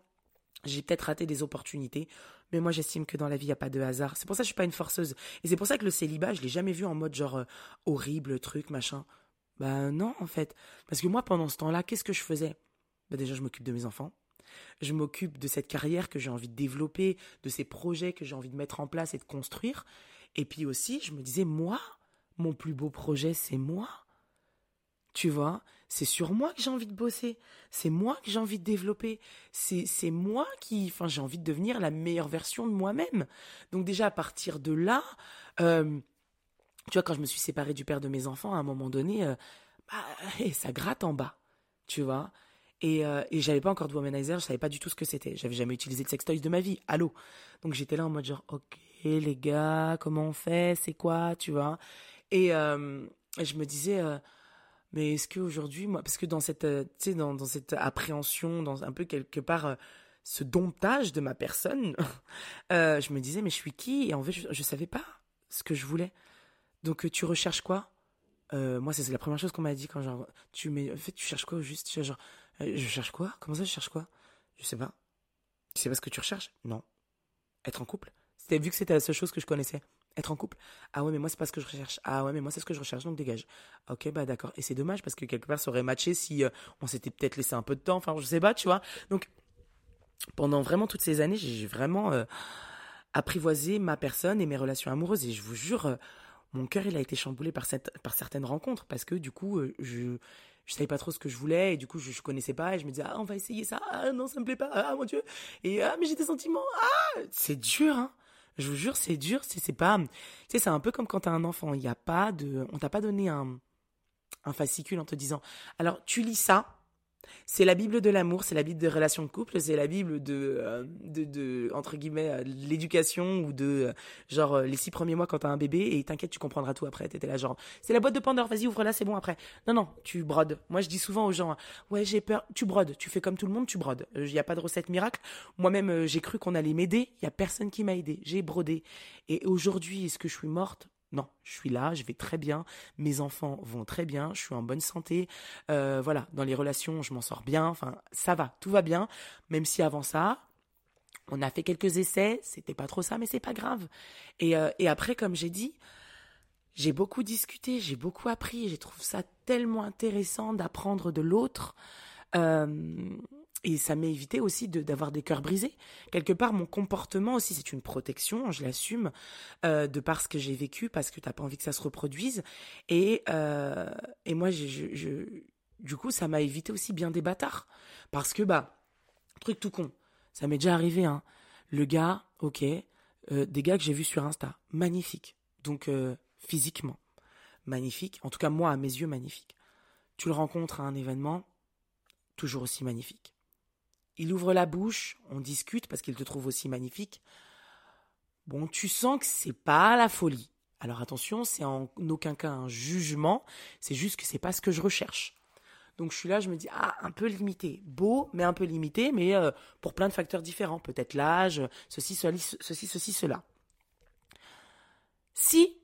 j'ai peut-être raté des opportunités, mais moi j'estime que dans la vie il n'y a pas de hasard. C'est pour ça que je suis pas une forceuse. Et c'est pour ça que le célibat, je l'ai jamais vu en mode genre euh, horrible, truc, machin. Ben non en fait. Parce que moi pendant ce temps-là, qu'est-ce que je faisais ? Ben déjà je m'occupe de mes enfants. Je m'occupe de cette carrière que j'ai envie de développer, de ces projets que j'ai envie de mettre en place et de construire. Et puis aussi, je me disais, moi, mon plus beau projet, c'est moi. Tu vois, c'est sur moi que j'ai envie de bosser. C'est moi que j'ai envie de développer. C'est, c'est moi qui... Enfin, j'ai envie de devenir la meilleure version de moi-même. Donc déjà, à partir de là, euh, tu vois, quand je me suis séparée du père de mes enfants, à un moment donné, euh, bah, ça gratte en bas, tu vois. Et, euh, et j'avais pas encore de Womanizer, je savais pas du tout ce que c'était. J'avais jamais utilisé de sextoys de ma vie, allô. Donc j'étais là en mode genre, ok les gars, comment on fait, c'est quoi, tu vois. Et euh, je me disais, euh, mais est-ce qu'aujourd'hui, moi, parce que dans cette, euh, tu sais, dans, dans cette appréhension, dans un peu quelque part euh, ce domptage de ma personne, euh, je me disais, mais je suis qui? Et en fait, je, je savais pas ce que je voulais. Donc tu recherches quoi? Euh, moi, c'est, c'est la première chose qu'on m'a dit quand genre, tu mais en fait, tu cherches quoi au juste? Tu genre, euh, je cherche quoi? Comment ça, je cherche quoi? Je sais pas. Tu sais pas ce que tu recherches? Non. Être en couple? C'était vu que c'était la seule chose que je connaissais. Être en couple? Ah ouais, mais moi, c'est pas ce que je recherche. Ah ouais, mais moi, c'est ce que je recherche, donc dégage. Ok, bah d'accord. Et c'est dommage parce que quelque part, ça aurait matché si euh, on s'était peut-être laissé un peu de temps. Enfin, je sais pas, tu vois. Donc, pendant vraiment toutes ces années, j'ai vraiment euh, apprivoisé ma personne et mes relations amoureuses. Et je vous jure. Euh, Mon cœur, il a été chamboulé par, cette, par certaines rencontres parce que du coup, je ne savais pas trop ce que je voulais et du coup, je ne connaissais pas et je me disais « Ah, on va essayer ça. Ah, non, ça ne me plaît pas. Ah, mon Dieu. Et ah, mais j'ai des sentiments. Ah !» C'est dur, hein. Je vous jure, c'est dur. C'est, c'est pas... Tu sais, c'est un peu comme quand tu as un enfant. Il y a pas de... On t'a pas donné un, un fascicule en te disant « Alors, tu lis ça. C'est la Bible de l'amour, c'est la Bible des relations de couple, c'est la Bible de, euh, de, de entre guillemets, euh, l'éducation ou de, euh, genre, euh, les six premiers mois quand t'as un bébé et t'inquiète, tu comprendras tout après. T'étais là, genre, c'est la boîte de Pandore, vas-y, ouvre-la, c'est bon après. Non, non, tu brodes. Moi, je dis souvent aux gens, hein, ouais, j'ai peur, tu brodes, tu fais comme tout le monde, tu brodes. Il euh, n'y a pas de recette miracle. Moi-même, euh, j'ai cru qu'on allait m'aider, il n'y a personne qui m'a aidé, j'ai brodé. Et aujourd'hui, est-ce que je suis morte ? Non, je suis là, je vais très bien, mes enfants vont très bien, je suis en bonne santé, euh, voilà, dans les relations, je m'en sors bien, enfin, ça va, tout va bien, même si avant ça, on a fait quelques essais, c'était pas trop ça, mais c'est pas grave. Et, euh, et après, comme j'ai dit, j'ai beaucoup discuté, j'ai beaucoup appris, je trouve ça tellement intéressant d'apprendre de l'autre, euh... Et ça m'est évité aussi de, d'avoir des cœurs brisés. Quelque part, mon comportement aussi, c'est une protection, je l'assume, euh, de par ce que j'ai vécu, parce que t'as pas envie que ça se reproduise. Et, euh, et moi, je, je, je, du coup, ça m'a évité aussi bien des bâtards. Parce que, bah, truc tout con, ça m'est déjà arrivé, hein. Le gars, ok, euh, des gars que j'ai vus sur Insta, magnifique. Donc, euh, physiquement, magnifique. En tout cas, moi, à mes yeux, magnifique. Tu le rencontres à un événement, toujours aussi magnifique. Il ouvre la bouche, on discute parce qu'il te trouve aussi magnifique. Bon, tu sens que c'est pas la folie. Alors attention, c'est en aucun cas un jugement, c'est juste que c'est pas ce que je recherche. Donc je suis là, je me dis, ah, un peu limité. Beau, mais un peu limité, mais euh, pour plein de facteurs différents. Peut-être l'âge, ceci, ceci, ceci, ceci, cela. Si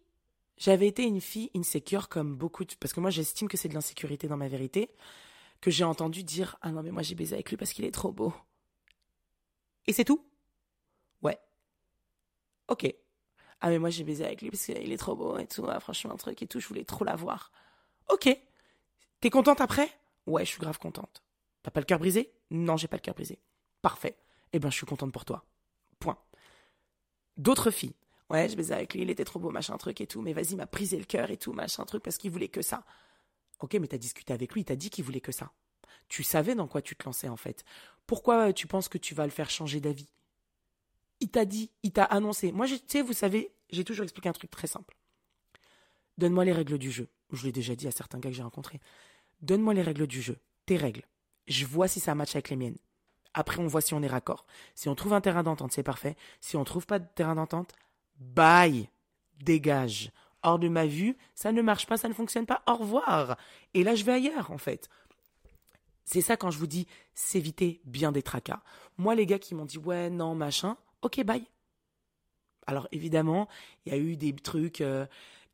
j'avais été une fille insécure comme beaucoup de... Parce que moi, j'estime que c'est de l'insécurité dans ma vérité. Que j'ai entendu dire « Ah non, mais moi, j'ai baisé avec lui parce qu'il est trop beau. » Et c'est tout? Ouais. Ok. Ah, mais moi, j'ai baisé avec lui parce qu'il est trop beau et tout. Ah, franchement, un truc et tout, je voulais trop l'avoir. Ok. T'es contente après? Ouais, je suis grave contente. T'as pas le cœur brisé? Non, j'ai pas le cœur brisé. Parfait. Eh ben, je suis contente pour toi. Point. D'autres filles. Ouais, j'ai baisé avec lui, il était trop beau, machin, truc et tout. Mais vas-y, il m'a brisé le cœur et tout, machin, truc, parce qu'il voulait que ça. Ok, mais t'as discuté avec lui, t'as dit qu'il voulait que ça. Tu savais dans quoi tu te lançais en fait. Pourquoi tu penses que tu vas le faire changer d'avis? Il t'a dit, il t'a annoncé. Moi, tu sais, vous savez, j'ai toujours expliqué un truc très simple. Donne-moi les règles du jeu. Je l'ai déjà dit à certains gars que j'ai rencontrés. Donne-moi les règles du jeu, tes règles. Je vois si ça match avec les miennes. Après, on voit si on est raccord. Si on trouve un terrain d'entente, c'est parfait. Si on trouve pas de terrain d'entente, bye, dégage. Hors de ma vue, ça ne marche pas, ça ne fonctionne pas, au revoir. Et là, je vais ailleurs, en fait. C'est ça quand je vous dis, s'éviter bien des tracas. Moi, les gars qui m'ont dit, ouais, non, machin, ok, bye. Alors, évidemment, il y a eu des trucs euh,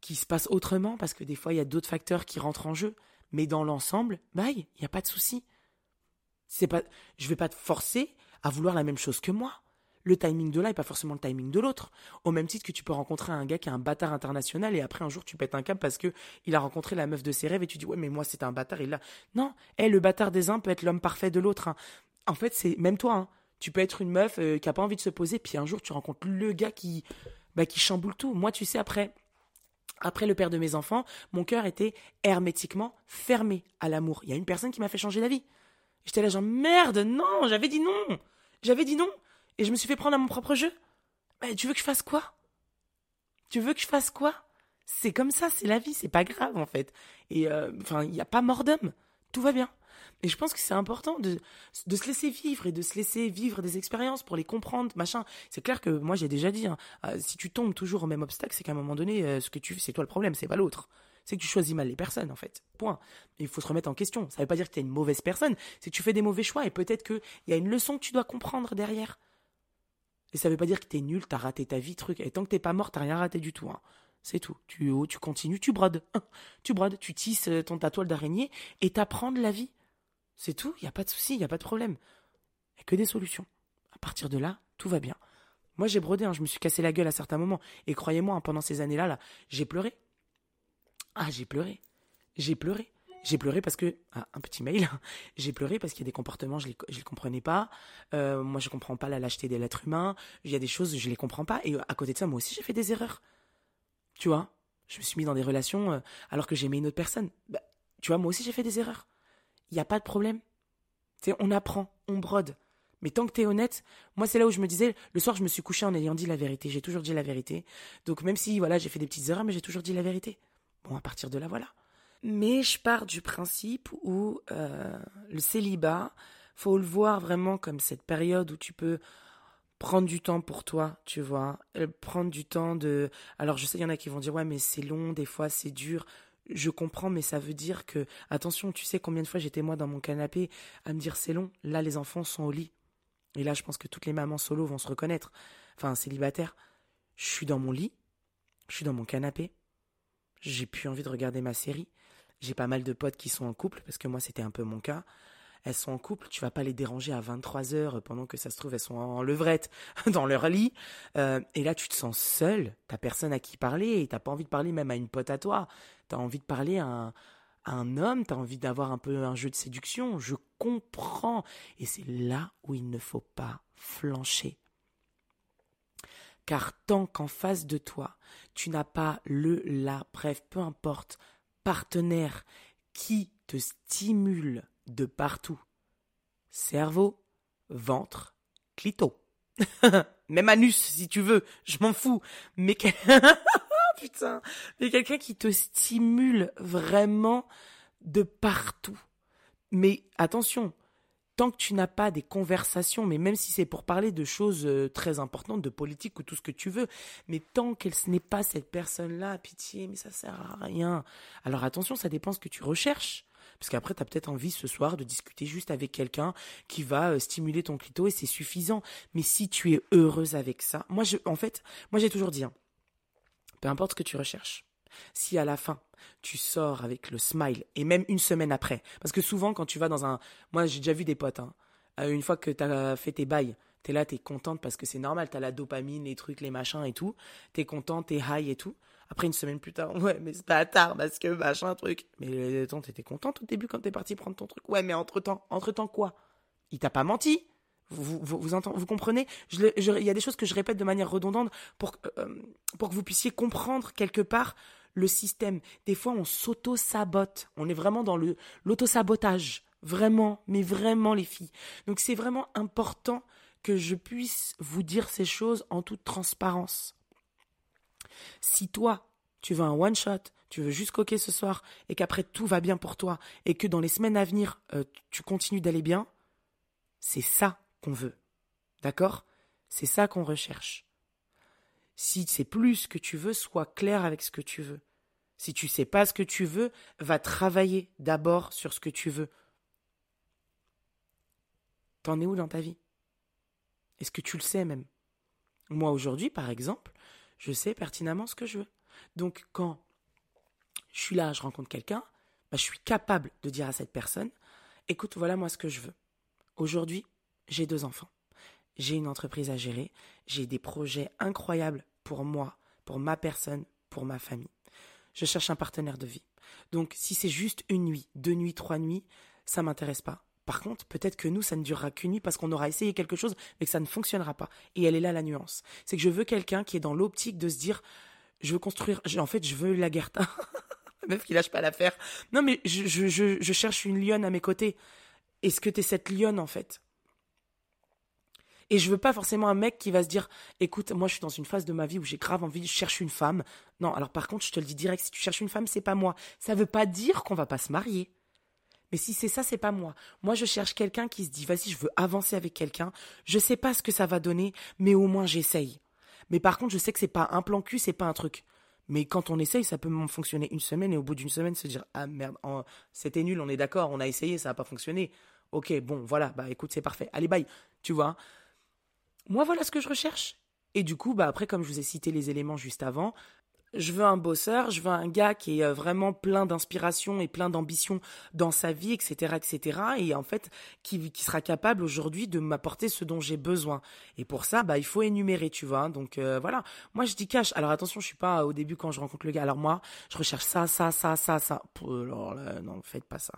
qui se passe autrement, parce que des fois, il y a d'autres facteurs qui rentrent en jeu. Mais dans l'ensemble, bye, il n'y a pas de souci. C'est pas, je vais pas te forcer à vouloir la même chose que moi. Le timing de l'un n'est pas forcément le timing de l'autre. Au même titre que tu peux rencontrer un gars qui est un bâtard international et après un jour tu pètes un câble parce que il a rencontré la meuf de ses rêves et tu dis ouais mais moi c'était un bâtard et là non, hey, le bâtard des uns peut être l'homme parfait de l'autre. Hein. En fait c'est même toi. Hein. Tu peux être une meuf euh, qui a pas envie de se poser puis un jour tu rencontres le gars qui bah qui chamboule tout. Moi tu sais après après le père de mes enfants, mon cœur était hermétiquement fermé à l'amour. Il y a une personne qui m'a fait changer d'avis. J'étais là genre merde non j'avais dit non j'avais dit non. Et je me suis fait prendre à mon propre jeu. Mais tu veux que je fasse quoi ? Tu veux que je fasse quoi ? C'est comme ça, c'est la vie, c'est pas grave en fait. Et enfin, euh, il n'y a pas mort d'homme, tout va bien. Et je pense que c'est important de, de se laisser vivre et de se laisser vivre des expériences pour les comprendre, machin. C'est clair que moi j'ai déjà dit, hein, euh, si tu tombes toujours au même obstacle, c'est qu'à un moment donné, euh, ce que tu fais, c'est toi le problème, c'est pas l'autre. C'est que tu choisis mal les personnes, en fait. Point. Il faut se remettre en question. Ça ne veut pas dire que tu es une mauvaise personne, c'est que tu fais des mauvais choix et peut-être qu'il y a une leçon que tu dois comprendre derrière. Et ça veut pas dire que t'es nul, t'as raté ta vie, truc. Et tant que t'es pas mort, t'as rien raté du tout. Hein. C'est tout. Tu, oh, tu continues, tu brodes. Hein. Tu brodes, tu tisses ton, ta toile d'araignée et t'apprends de la vie. C'est tout, il n'y a pas de souci, il n'y a pas de problème. Il n'y a que des solutions. À partir de là, tout va bien. Moi, j'ai brodé, hein, je me suis cassé la gueule à certains moments. Et croyez-moi, hein, pendant ces années-là, là, j'ai pleuré. Ah, j'ai pleuré. J'ai pleuré. J'ai pleuré parce que... Ah, un petit mail. J'ai pleuré parce qu'il y a des comportements, je ne les, je les comprenais pas. Euh, moi, je ne comprends pas la lâcheté de l'être humain. Il y a des choses, je ne les comprends pas. Et à côté de ça, moi aussi, j'ai fait des erreurs. Tu vois, je me suis mis dans des relations euh, alors que j'aimais une autre personne. Bah, tu vois, moi aussi, j'ai fait des erreurs. Il n'y a pas de problème. Tu sais, on apprend, on brode. Mais tant que tu es honnête, moi, c'est là où je me disais... Le soir, je me suis couché en ayant dit la vérité. J'ai toujours dit la vérité. Donc, même si, voilà, j'ai fait des petites erreurs, mais j'ai toujours dit la vérité. Bon, à partir de là, voilà. Mais je pars du principe où euh, le célibat, faut le voir vraiment comme cette période où tu peux prendre du temps pour toi, tu vois, prendre du temps de... Alors je sais, il y en a qui vont dire « Ouais, mais c'est long, des fois c'est dur ». Je comprends, mais ça veut dire que... Attention, tu sais combien de fois j'étais moi dans mon canapé à me dire « C'est long ». Là, les enfants sont au lit. Et là, je pense que toutes les mamans solo vont se reconnaître. Enfin, célibataires. Je suis dans mon lit, je suis dans mon canapé, j'ai plus envie de regarder ma série. J'ai pas mal de potes qui sont en couple, parce que moi, c'était un peu mon cas. Elles sont en couple, tu vas pas les déranger à vingt-trois heures pendant que ça se trouve, elles sont en levrette dans leur lit. Euh, et là, tu te sens seule, t'as personne à qui parler, et t'as pas envie de parler même à une pote à toi. T'as envie de parler à un, à un homme, t'as envie d'avoir un peu un jeu de séduction. Je comprends. Et c'est là où il ne faut pas flancher. Car tant qu'en face de toi, tu n'as pas le, la, bref, peu importe, partenaire qui te stimule de partout. Cerveau, ventre, clito. Même anus, si tu veux, je m'en fous. Mais, quel... Putain. Mais quelqu'un qui te stimule vraiment de partout. Mais attention, tant que tu n'as pas des conversations, mais même si c'est pour parler de choses très importantes, de politique ou tout ce que tu veux, mais tant qu'elle n'est pas cette personne-là, pitié, mais ça sert à rien. Alors attention, ça dépend ce que tu recherches. Parce qu'après, tu as peut-être envie ce soir de discuter juste avec quelqu'un qui va stimuler ton clito et c'est suffisant. Mais si tu es heureuse avec ça, moi, je, en fait, moi j'ai toujours dit, hein, peu importe ce que tu recherches. Si à la fin, tu sors avec le smile, et même une semaine après, parce que souvent quand tu vas dans un... Moi j'ai déjà vu des potes, hein, une fois que t'as fait tes bails, t'es là, t'es contente parce que c'est normal, t'as la dopamine, les trucs, les machins et tout, t'es contente, t'es high et tout, après une semaine plus tard, ouais mais c'est pas tard parce que machin, truc, mais attends, t'étais contente au début quand t'es parti prendre ton truc, ouais mais entre-temps, entre-temps quoi ? Il t'a pas menti ? Vous, vous, vous, entend, vous comprenez ? je, je, y a des choses que je répète de manière redondante pour, euh, pour que vous puissiez comprendre quelque part le système. Des fois, on s'auto-sabote. On est vraiment dans le, l'auto-sabotage. Vraiment, mais vraiment les filles. Donc, c'est vraiment important que je puisse vous dire ces choses en toute transparence. Si toi, tu veux un one-shot, tu veux juste coquer ce soir et qu'après, tout va bien pour toi et que dans les semaines à venir, euh, tu continues d'aller bien, c'est ça qu'on veut, d'accord ? C'est ça qu'on recherche. Si c'est plus ce que tu veux, sois clair avec ce que tu veux. Si tu sais pas ce que tu veux, va travailler d'abord sur ce que tu veux. T'en es où dans ta vie ? Est-ce que tu le sais même ? Moi aujourd'hui, par exemple, je sais pertinemment ce que je veux. Donc quand je suis là, je rencontre quelqu'un, bah, je suis capable de dire à cette personne, écoute, voilà moi ce que je veux. Aujourd'hui, j'ai deux enfants, j'ai une entreprise à gérer, j'ai des projets incroyables pour moi, pour ma personne, pour ma famille. Je cherche un partenaire de vie. Donc, si c'est juste une nuit, deux nuits, trois nuits, ça m'intéresse pas. Par contre, peut-être que nous, ça ne durera qu'une nuit parce qu'on aura essayé quelque chose, mais que ça ne fonctionnera pas. Et elle est là la nuance. C'est que je veux quelqu'un qui est dans l'optique de se dire, je veux construire, en fait, je veux Lagertha. Meuf qui lâche pas l'affaire. Non, mais je, je, je, je cherche une lionne à mes côtés. Est-ce que t'es cette lionne, en fait ? Et je veux pas forcément un mec qui va se dire, écoute, moi je suis dans une phase de ma vie où j'ai grave envie, je cherche une femme. Non, alors par contre, je te le dis direct, si tu cherches une femme, c'est pas moi. Ça veut pas dire qu'on va pas se marier. Mais si c'est ça, c'est pas moi. Moi, je cherche quelqu'un qui se dit, vas-y, je veux avancer avec quelqu'un. Je sais pas ce que ça va donner, mais au moins j'essaye. Mais par contre, je sais que c'est pas un plan cul, c'est pas un truc. Mais quand on essaye, ça peut fonctionner une semaine et au bout d'une semaine, se dire, ah merde, oh, c'était nul, on est d'accord, on a essayé, ça n'a pas fonctionné. Ok, bon, voilà, bah écoute, c'est parfait. Allez, bye, tu vois. Moi, voilà ce que je recherche. Et du coup, bah après, comme je vous ai cité les éléments juste avant, je veux un bosseur, je veux un gars qui est vraiment plein d'inspiration et plein d'ambition dans sa vie, et cetera, et cetera. Et en fait, qui, qui sera capable aujourd'hui de m'apporter ce dont j'ai besoin. Et pour ça, bah il faut énumérer, tu vois. Donc euh, voilà. Moi, je dis cash. Alors attention, je suis pas au début quand je rencontre le gars. Alors moi, je recherche ça, ça, ça, ça, ça. Alors là, non, faites pas ça.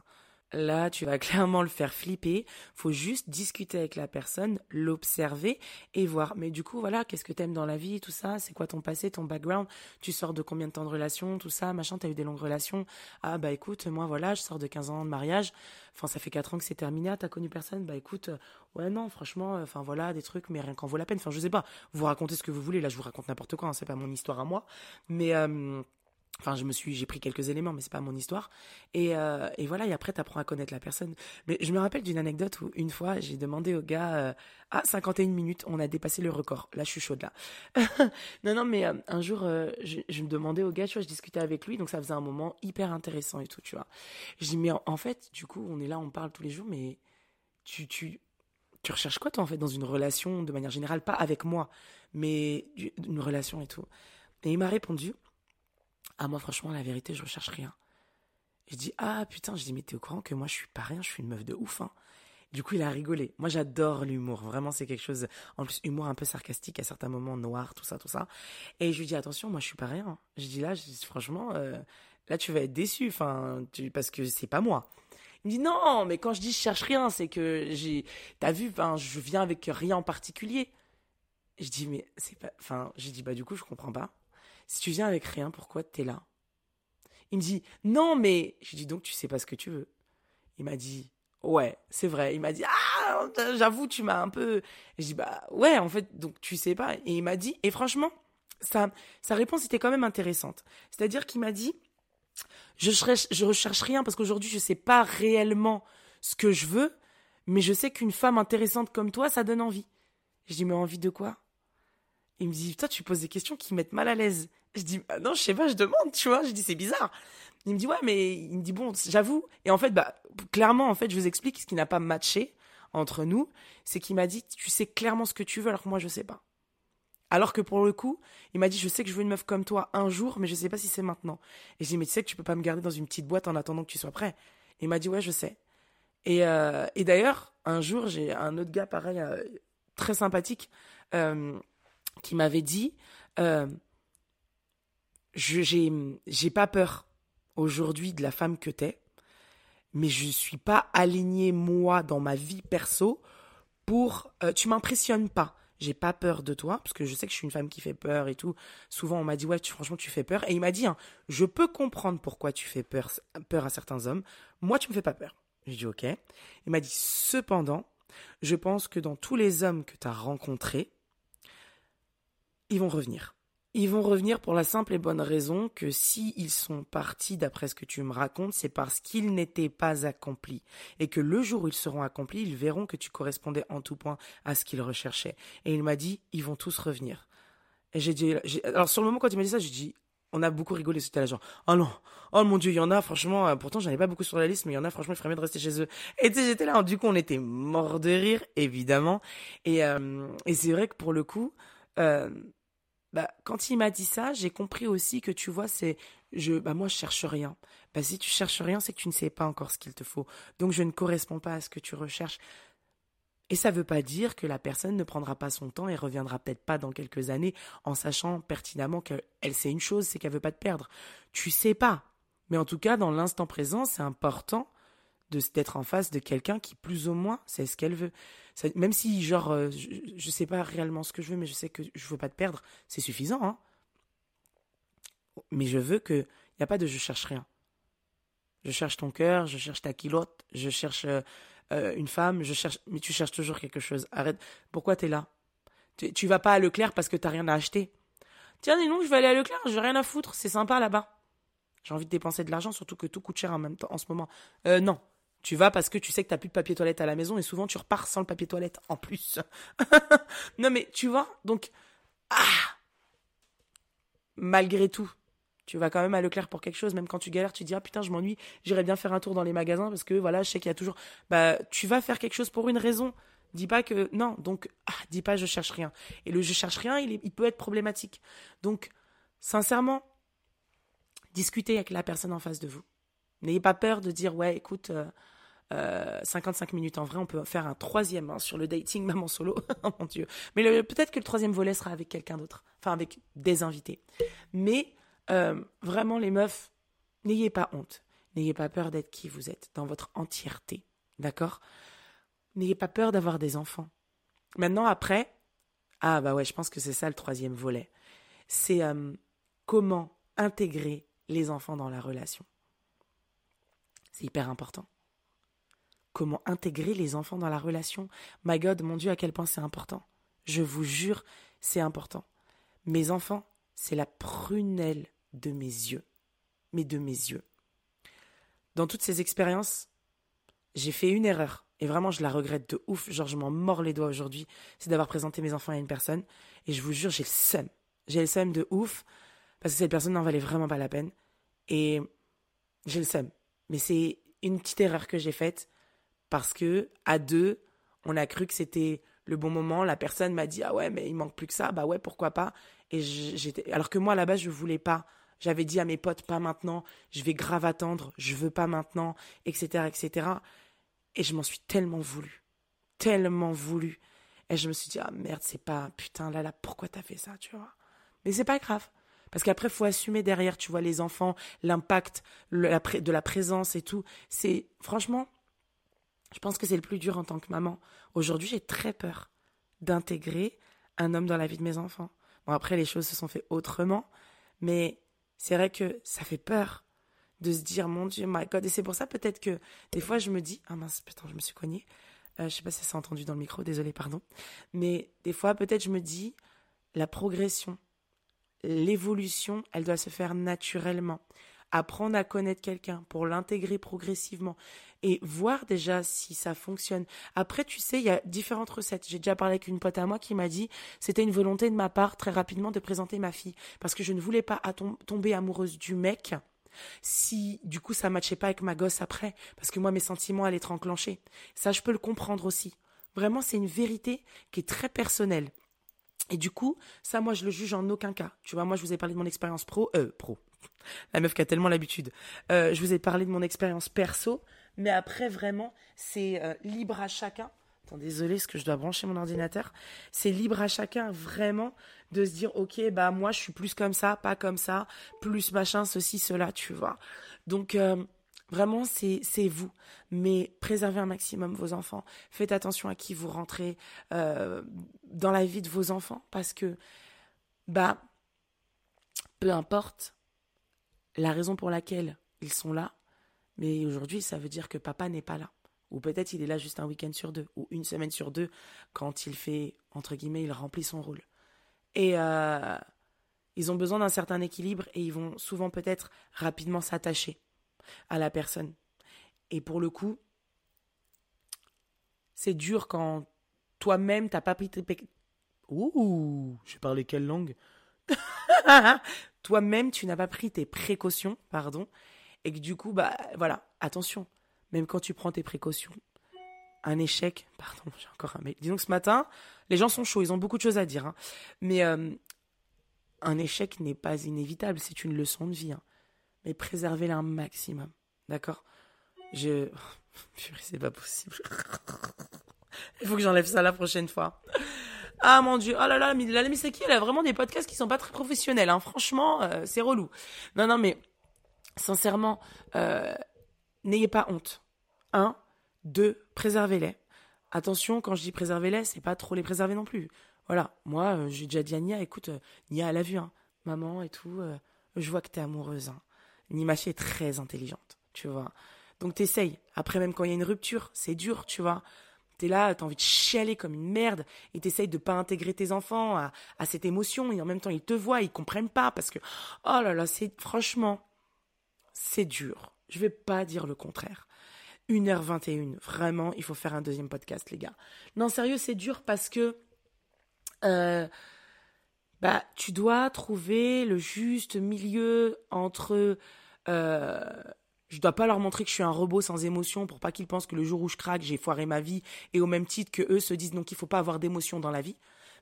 Là, tu vas clairement le faire flipper. Faut juste discuter avec la personne, l'observer et voir. Mais du coup, voilà, qu'est-ce que t'aimes dans la vie, tout ça? C'est quoi ton passé, ton background? Tu sors de combien de temps de relation, tout ça, machin? T'as eu des longues relations? Ah, bah écoute, moi, voilà, je sors de quinze ans de mariage. Enfin, ça fait quatre ans que c'est terminé. Ah, t'as connu personne? Bah écoute, ouais, non, franchement, enfin, voilà, des trucs, mais rien qu'en vaut la peine. Enfin, je sais pas. Vous racontez ce que vous voulez. Là, je vous raconte n'importe quoi, hein, c'est pas mon histoire à moi. Mais, euh, Enfin, je me suis, j'ai pris quelques éléments, mais c'est pas mon histoire. Et, euh, et voilà, et après, t'apprends à connaître la personne. Mais je me rappelle d'une anecdote où, une fois, j'ai demandé au gars, euh, ah, cinquante et une minutes, on a dépassé le record. Là, je suis chaude, là. non, non, mais euh, un jour, euh, je, je me demandais au gars, tu vois, je discutais avec lui, donc ça faisait un moment hyper intéressant et tout, tu vois. Je dis, mais en, en fait, du coup, on est là, on parle tous les jours, mais tu, tu, tu recherches quoi, toi, en fait, dans une relation, de manière générale, pas avec moi, mais une relation et tout. Et il m'a répondu, ah, moi, franchement, la vérité, je recherche rien. Je dis, ah, putain, je dis, mais t'es au courant que moi, je suis pas rien, je suis une meuf de ouf, hein. Du coup, il a rigolé. Moi, j'adore l'humour. Vraiment, c'est quelque chose, en plus, humour un peu sarcastique à certains moments, noir, tout ça, tout ça. Et je lui dis, attention, moi, je suis pas rien, hein. Je dis, là, je dis, franchement, euh, là, tu vas être déçu, enfin, tu, parce que c'est pas moi. Il me dit, non, mais quand je dis je cherche rien, c'est que j'ai, t'as vu, ben, je viens avec rien en particulier. Je dis, mais c'est pas, enfin, je dis, bah, du coup, je comprends pas. Si tu viens avec rien, pourquoi t'es là? Il me dit, non, mais... Je lui dis, donc, tu sais pas ce que tu veux. Il m'a dit, ouais, c'est vrai. Il m'a dit, ah, j'avoue, tu m'as un peu... Je dis, bah, ouais, en fait, donc, tu sais pas. Et il m'a dit, et franchement, sa, sa réponse était quand même intéressante. C'est-à-dire qu'il m'a dit, je, cherche, je recherche rien parce qu'aujourd'hui, je sais pas réellement ce que je veux, mais je sais qu'une femme intéressante comme toi, ça donne envie. Je dis, mais envie de quoi? Il me dit, putain, tu poses des questions qui me mettent mal à l'aise. Je dis, bah non, je sais pas, je demande, tu vois. Je dis, c'est bizarre. Il me dit, ouais, mais il me dit, bon, j'avoue. Et en fait, bah, clairement, en fait, je vous explique ce qui n'a pas matché entre nous. C'est qu'il m'a dit, tu sais clairement ce que tu veux, alors que moi, je sais pas. Alors que pour le coup, il m'a dit, je sais que je veux une meuf comme toi un jour, mais je sais pas si c'est maintenant. Et je dis, mais tu sais que tu peux pas me garder dans une petite boîte en attendant que tu sois prêt. Et il m'a dit, ouais, je sais. Et, euh, et d'ailleurs, un jour, j'ai un autre gars pareil, euh, très sympathique, euh, qui m'avait dit, euh, je, j'ai, j'ai pas peur aujourd'hui de la femme que t'es, mais je suis pas alignée, moi, dans ma vie perso, pour, euh, tu m'impressionnes pas, j'ai pas peur de toi, parce que je sais que je suis une femme qui fait peur et tout, souvent on m'a dit, ouais, tu, franchement, tu fais peur, et il m'a dit, hein, je peux comprendre pourquoi tu fais peur, peur à certains hommes, moi, tu me fais pas peur. J'ai dit, ok. Il m'a dit, cependant, je pense que dans tous les hommes que t'as rencontrés, ils vont revenir. Ils vont revenir pour la simple et bonne raison que si ils sont partis, d'après ce que tu me racontes, c'est parce qu'ils n'étaient pas accomplis. Et que le jour où ils seront accomplis, ils verront que tu correspondais en tout point à ce qu'ils recherchaient. Et il m'a dit, ils vont tous revenir. Et j'ai dit, j'ai... alors sur le moment quand il m'a dit ça, j'ai dit, on a beaucoup rigolé, c'était là genre, oh non, oh mon Dieu, il y en a, franchement, euh, pourtant j'en ai pas beaucoup sur la liste, mais il y en a, franchement, il ferait mieux de rester chez eux. Et tu sais, j'étais là, du coup, on était morts de rire, évidemment. Et, euh, et c'est vrai que pour le coup, euh, bah, quand il m'a dit ça, j'ai compris aussi que, tu vois, c'est je, bah moi je cherche rien. Bah si tu cherches rien, c'est que tu ne sais pas encore ce qu'il te faut. Donc je ne corresponds pas à ce que tu recherches. Et ça ne veut pas dire que la personne ne prendra pas son temps et reviendra peut-être pas dans quelques années en sachant pertinemment qu'elle sait une chose, c'est qu'elle ne veut pas te perdre. Tu sais pas. Mais en tout cas, dans l'instant présent, c'est important de, d'être en face de quelqu'un qui, plus ou moins, sait ce qu'elle veut. Ça, même si, genre, euh, je ne sais pas réellement ce que je veux, mais je sais que je ne veux pas te perdre, c'est suffisant, hein. Mais je veux que... Il n'y a pas de « je cherche rien ». Je cherche ton cœur, je cherche ta culotte, je cherche euh, euh, une femme, je cherche... Mais tu cherches toujours quelque chose. Arrête. Pourquoi t'es là ? Tu, tu vas pas à Leclerc parce que t'as rien à acheter. Tiens, dis donc, je vais aller à Leclerc, j'ai rien à foutre, c'est sympa là-bas. J'ai envie de dépenser de l'argent, surtout que tout coûte cher en même temps en ce moment. Euh, non, tu vas parce que tu sais que t'as plus de papier toilette à la maison et souvent tu repars sans le papier toilette en plus. Non mais tu vois, donc... Ah, malgré tout, tu vas quand même à Leclerc pour quelque chose, même quand tu galères, tu te dis ah putain je m'ennuie, j'irais bien faire un tour dans les magasins parce que voilà je sais qu'il y a toujours, bah tu vas faire quelque chose pour une raison, dis pas que non, donc ah, dis pas je cherche rien. Et le je cherche rien il, est... il peut être problématique, donc sincèrement discutez avec la personne en face de vous, n'ayez pas peur de dire ouais écoute euh, euh, cinquante-cinq minutes en vrai on peut faire un troisième hein, sur le dating même en solo. Oh mon dieu, mais le... peut-être que le troisième volet sera avec quelqu'un d'autre, enfin avec des invités, mais Euh, vraiment les meufs, n'ayez pas honte, n'ayez pas peur d'être qui vous êtes dans votre entièreté, d'accord ? N'ayez pas peur d'avoir des enfants. Maintenant après, ah bah ouais je pense que c'est ça le troisième volet, c'est euh, comment intégrer les enfants dans la relation. C'est hyper important. Comment intégrer les enfants dans la relation ? My God, mon Dieu à quel point c'est important. Je vous jure, c'est important. Mes enfants, c'est la prunelle de mes yeux, mais de mes yeux. Dans toutes ces expériences, j'ai fait une erreur, et vraiment je la regrette de ouf, genre je m'en mords les doigts aujourd'hui, c'est d'avoir présenté mes enfants à une personne, et je vous jure, j'ai le seum. J'ai le seum de ouf, parce que cette personne n'en valait vraiment pas la peine, et j'ai le seum. Mais c'est une petite erreur que j'ai faite, parce que à deux, on a cru que c'était le bon moment, la personne m'a dit « Ah ouais, mais il manque plus que ça, bah ouais, pourquoi pas ?» Et j'étais... Alors que moi, à la base, je voulais pas. J'avais dit à mes potes « Pas maintenant, je vais grave attendre, je veux pas maintenant, et cetera et cetera » Et je m'en suis tellement voulu, tellement voulu. Et je me suis dit « Ah merde, c'est pas... Putain, là, là, pourquoi t'as fait ça, tu vois ?» Mais c'est pas grave. Parce qu'après, il faut assumer derrière, tu vois, les enfants, l'impact le, la pré... de la présence et tout. C'est... Franchement... Je pense que c'est le plus dur en tant que maman. Aujourd'hui, j'ai très peur d'intégrer un homme dans la vie de mes enfants. Bon, après, les choses se sont faites autrement, mais c'est vrai que ça fait peur de se dire, mon Dieu, my God. Et c'est pour ça, peut-être que des fois, je me dis, ah mince, putain, je me suis cognée. Euh, je sais pas si ça s'est entendu dans le micro, désolé, pardon. Mais des fois, peut-être, je me dis, la progression, l'évolution, elle doit se faire naturellement. Apprendre à connaître quelqu'un pour l'intégrer progressivement et voir déjà si ça fonctionne. Après, tu sais, il y a différentes recettes. J'ai déjà parlé avec une pote à moi qui m'a dit « C'était une volonté de ma part très rapidement de présenter ma fille parce que je ne voulais pas tom- tomber amoureuse du mec si du coup ça ne matchait pas avec ma gosse après parce que moi, mes sentiments allaient être enclenchés. » Ça, je peux le comprendre aussi. Vraiment, c'est une vérité qui est très personnelle. Et du coup, ça, moi, je le juge en aucun cas. Tu vois, moi, je vous ai parlé de mon expérience pro, euh, pro. La meuf qui a tellement l'habitude. Euh, je vous ai parlé de mon expérience perso, mais après, vraiment, c'est euh, libre à chacun. Attends, désolé, est-ce que je dois brancher mon ordinateur ? C'est libre à chacun, vraiment, de se dire, ok, bah, moi, je suis plus comme ça, pas comme ça, plus machin, ceci, cela, tu vois. Donc, euh, vraiment, c'est, c'est vous. Mais préservez un maximum vos enfants. Faites attention à qui vous rentrez euh, dans la vie de vos enfants, parce que, bah, peu importe la raison pour laquelle ils sont là, mais aujourd'hui, ça veut dire que papa n'est pas là. Ou peut-être il est là juste un week-end sur deux, ou une semaine sur deux, quand il fait, entre guillemets, il remplit son rôle. Et euh, ils ont besoin d'un certain équilibre et ils vont souvent peut-être rapidement s'attacher à la personne. Et pour le coup, c'est dur quand toi-même, t'as pas pris tes... Ouh, je parlais quelle langue ? Toi-même, tu n'as pas pris tes précautions, pardon, et que du coup, bah voilà, attention, même quand tu prends tes précautions, un échec, pardon, j'ai encore un mail, dis donc ce matin, les gens sont chauds, ils ont beaucoup de choses à dire, hein. mais euh, un échec n'est pas inévitable, c'est une leçon de vie, hein. mais préservez-la un maximum, d'accord? Je... Oh, purée, c'est pas possible. Il faut que j'enlève ça la prochaine fois. Ah mon Dieu, oh là là, la Misaki, elle a vraiment des podcasts qui sont pas très professionnels, hein. Franchement, euh, c'est relou. Non, non, mais sincèrement, euh, n'ayez pas honte. Un, deux, préservez-les. Attention, quand je dis préservez-les, c'est pas trop les préserver non plus. Voilà, moi, euh, j'ai déjà dit à Nia, écoute, euh, Nia, elle a vu, hein, maman et tout, euh, je vois que t'es amoureuse, hein. Nima est très intelligente, tu vois. Donc t'essayes. Après, même quand il y a une rupture, c'est dur, tu vois. T'es là, t'as envie de chialer comme une merde et t'essayes de pas intégrer tes enfants à, à cette émotion et en même temps, ils te voient, ils comprennent pas parce que, oh là là, c'est, franchement, c'est dur. Je vais pas dire le contraire. une heure vingt et une, vraiment, il faut faire un deuxième podcast, les gars. Non, sérieux, c'est dur parce que euh, bah, tu dois trouver le juste milieu entre... Euh, je dois pas leur montrer que je suis un robot sans émotion pour pas qu'ils pensent que le jour où je craque, j'ai foiré ma vie et au même titre que eux se disent donc qu'il faut pas avoir d'émotion dans la vie.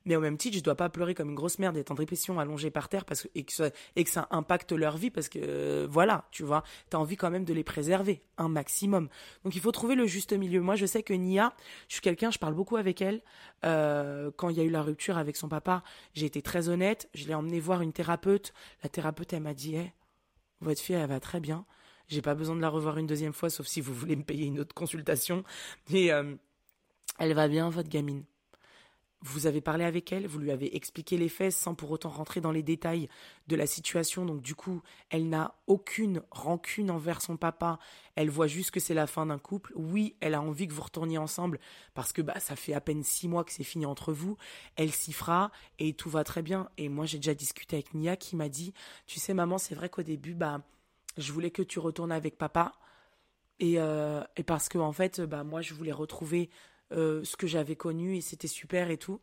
Mais au même titre, je dois pas pleurer comme une grosse merde et être en dépression allongée par terre parce que, et, que ça, et que ça impacte leur vie parce que euh, voilà, tu vois, t'as envie quand même de les préserver un maximum. Donc il faut trouver le juste milieu. Moi, je sais que Nia, je suis quelqu'un, je parle beaucoup avec elle. Euh, quand il y a eu la rupture avec son papa, j'ai été très honnête. Je l'ai emmenée voir une thérapeute. La thérapeute, elle m'a dit hey, « Votre fille, elle va très bien. J'ai pas besoin de la revoir une deuxième fois, sauf si vous voulez me payer une autre consultation. Mais euh, elle va bien, votre gamine. » Vous avez parlé avec elle, vous lui avez expliqué les faits sans pour autant rentrer dans les détails de la situation. Donc du coup, elle n'a aucune rancune envers son papa. Elle voit juste que c'est la fin d'un couple. Oui, elle a envie que vous retourniez ensemble parce que bah ça fait à peine six mois que c'est fini entre vous. Elle s'y fera et tout va très bien. Et moi, j'ai déjà discuté avec Nia qui m'a dit, tu sais maman, c'est vrai qu'au début, bah je voulais que tu retournes avec papa. Et, euh, et parce que en fait, bah moi, je voulais retrouver... Euh, ce que j'avais connu et c'était super et tout.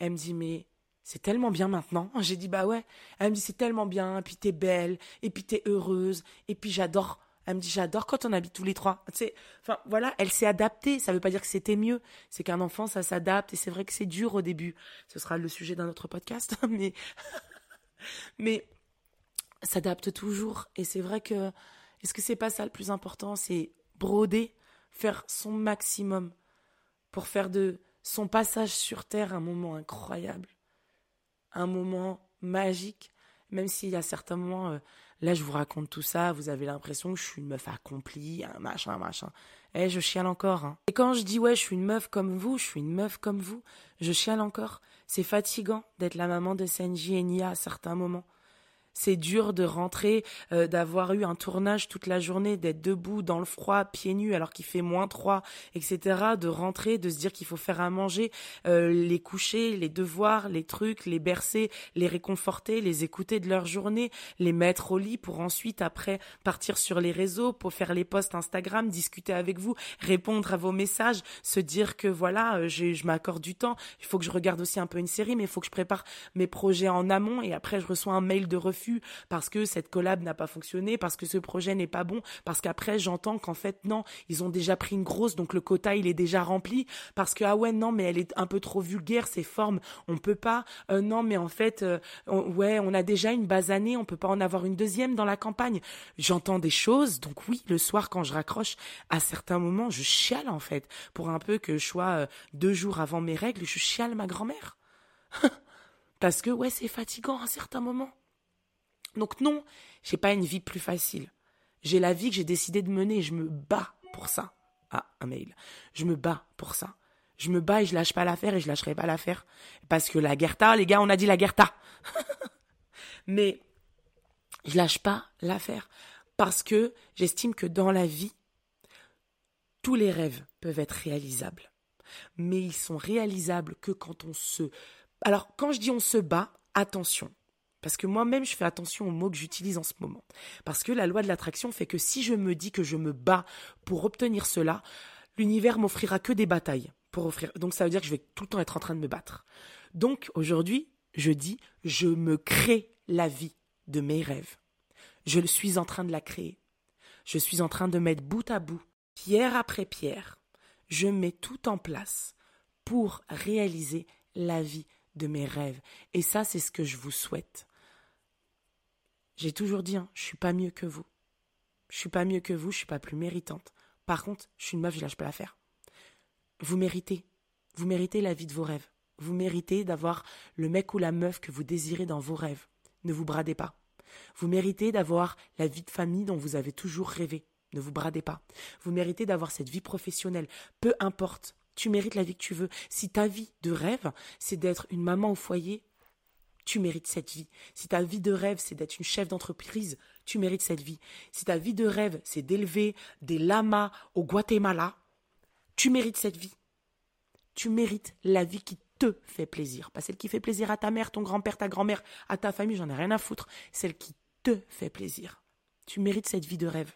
Elle me dit mais c'est tellement bien maintenant. J'ai dit bah ouais. Elle me dit c'est tellement bien et puis t'es belle et puis t'es heureuse et puis j'adore. Elle me dit j'adore quand on habite tous les trois. Tu sais, enfin voilà, elle s'est adaptée. Ça veut pas dire que c'était mieux. C'est qu'un enfant ça s'adapte et c'est vrai que c'est dur au début. Ce sera le sujet d'un autre podcast mais mais s'adapte toujours et c'est vrai que est-ce que c'est pas ça le plus important, c'est broder, faire son maximum pour faire de son passage sur Terre un moment incroyable, un moment magique, même s'il y a certains moments, euh, là je vous raconte tout ça, vous avez l'impression que je suis une meuf accomplie, hein, machin, machin, et je chiale encore. Hein. Et quand je dis ouais je suis une meuf comme vous, je suis une meuf comme vous, je chiale encore, c'est fatigant d'être la maman de Senji et Nia à certains moments. C'est dur de rentrer, euh, d'avoir eu un tournage toute la journée, d'être debout dans le froid, pieds nus, alors qu'il fait moins trois, et cetera. De rentrer, de se dire qu'il faut faire à manger, euh, les coucher, les devoirs, les trucs, les bercer, les réconforter, les écouter de leur journée, les mettre au lit pour ensuite, après, partir sur les réseaux, pour faire les posts Instagram, discuter avec vous, répondre à vos messages, se dire que voilà, euh, je, je m'accorde du temps, il faut que je regarde aussi un peu une série, mais il faut que je prépare mes projets en amont et après je reçois un mail de refus parce que cette collab n'a pas fonctionné, parce que ce projet n'est pas bon, parce qu'après j'entends qu'en fait non, ils ont déjà pris une grosse donc le quota il est déjà rempli, parce que ah ouais non mais elle est un peu trop vulgaire, ces formes on peut pas, euh, non mais en fait euh, on, ouais on a déjà une basanée, on peut pas en avoir une deuxième dans la campagne. J'entends des choses, donc oui le soir quand je raccroche à certains moments je chiale en fait, pour un peu que je sois euh, deux jours avant mes règles, je chiale ma grand-mère parce que ouais c'est fatigant à certains moments. Donc non, j'ai pas une vie plus facile. J'ai la vie que j'ai décidé de mener et je me bats pour ça. Ah, un mail. Je me bats pour ça. Je me bats et je lâche pas l'affaire et je lâcherai pas l'affaire. Parce que Lagertha, les gars, on a dit Lagertha. Mais je lâche pas l'affaire. Parce que j'estime que dans la vie, tous les rêves peuvent être réalisables. Mais ils sont réalisables que quand on se... Alors, quand je dis on se bat, attention. Parce que moi-même, je fais attention aux mots que j'utilise en ce moment. Parce que la loi de l'attraction fait que si je me dis que je me bats pour obtenir cela, l'univers m'offrira que des batailles pour offrir. Donc ça veut dire que je vais tout le temps être en train de me battre. Donc aujourd'hui, je dis, je me crée la vie de mes rêves. Je le suis en train de la créer. Je suis en train de mettre bout à bout, pierre après pierre. Je mets tout en place pour réaliser la vie de mes rêves. Et ça, c'est ce que je vous souhaite. J'ai toujours dit, hein, je suis pas mieux que vous. je suis pas mieux que vous, je suis pas plus méritante. Par contre, je suis une meuf, je lâche pas l'affaire. Vous méritez. Vous méritez la vie de vos rêves. Vous méritez d'avoir le mec ou la meuf que vous désirez dans vos rêves. Ne vous bradez pas. Vous méritez d'avoir la vie de famille dont vous avez toujours rêvé. Ne vous bradez pas. Vous méritez d'avoir cette vie professionnelle. Peu importe. Tu mérites la vie que tu veux. Si ta vie de rêve, c'est d'être une maman au foyer, tu mérites cette vie. Si ta vie de rêve, c'est d'être une chef d'entreprise, tu mérites cette vie. Si ta vie de rêve, c'est d'élever des lamas au Guatemala, tu mérites cette vie. Tu mérites la vie qui te fait plaisir. Pas celle qui fait plaisir à ta mère, ton grand-père, ta grand-mère, à ta famille, j'en ai rien à foutre. Celle qui te fait plaisir. Tu mérites cette vie de rêve.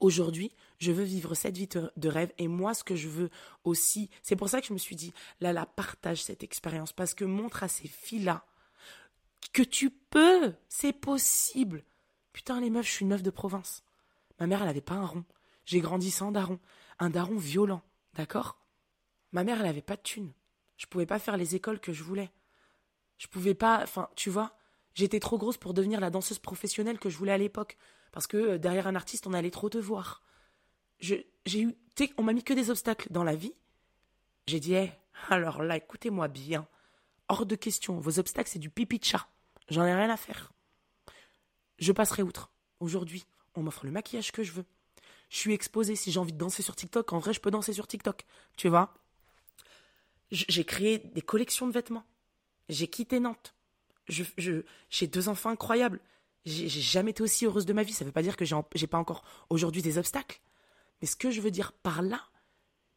Aujourd'hui, je veux vivre cette vie de rêve et moi, ce que je veux aussi, c'est pour ça que je me suis dit, Lala, partage cette expérience parce que montre à ces filles-là que tu peux, c'est possible. Putain, les meufs, je suis une meuf de province. Ma mère, elle n'avait pas un rond. J'ai grandi sans daron, un daron violent, d'accord ? Ma mère, elle n'avait pas de thunes. Je pouvais pas faire les écoles que je voulais. Je pouvais pas, enfin, tu vois, j'étais trop grosse pour devenir la danseuse professionnelle que je voulais à l'époque. Parce que derrière un artiste, on allait trop te voir. Je, j'ai eu, tu sais, on m'a mis que des obstacles dans la vie. J'ai dit, hey, alors là, écoutez-moi bien. Hors de question, vos obstacles, c'est du pipi de chat. J'en ai rien à faire. Je passerai outre. Aujourd'hui, on m'offre le maquillage que je veux. Je suis exposée. Si j'ai envie de danser sur TikTok, en vrai, je peux danser sur TikTok. Tu vois ? J'ai créé des collections de vêtements. J'ai quitté Nantes. Je, je, j'ai deux enfants incroyables. J'ai, j'ai jamais été aussi heureuse de ma vie. Ça ne veut pas dire que j'ai, en, j'ai pas encore aujourd'hui des obstacles. Mais ce que je veux dire par là,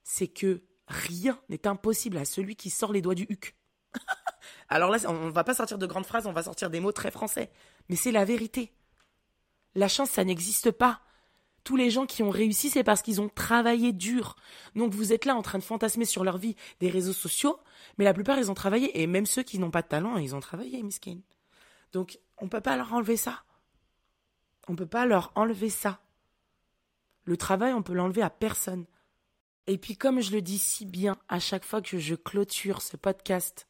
c'est que rien n'est impossible à celui qui sort les doigts du huc. Alors là, on ne va pas sortir de grandes phrases, on va sortir des mots très français. Mais c'est la vérité. La chance, ça n'existe pas. Tous les gens qui ont réussi, c'est parce qu'ils ont travaillé dur. Donc vous êtes là en train de fantasmer sur leur vie des réseaux sociaux, mais la plupart, ils ont travaillé. Et même ceux qui n'ont pas de talent, ils ont travaillé, miskine. Donc, on ne peut pas leur enlever ça. On ne peut pas leur enlever ça. Le travail, on peut l'enlever à personne. Et puis, comme je le dis si bien à chaque fois que je clôture ce podcast,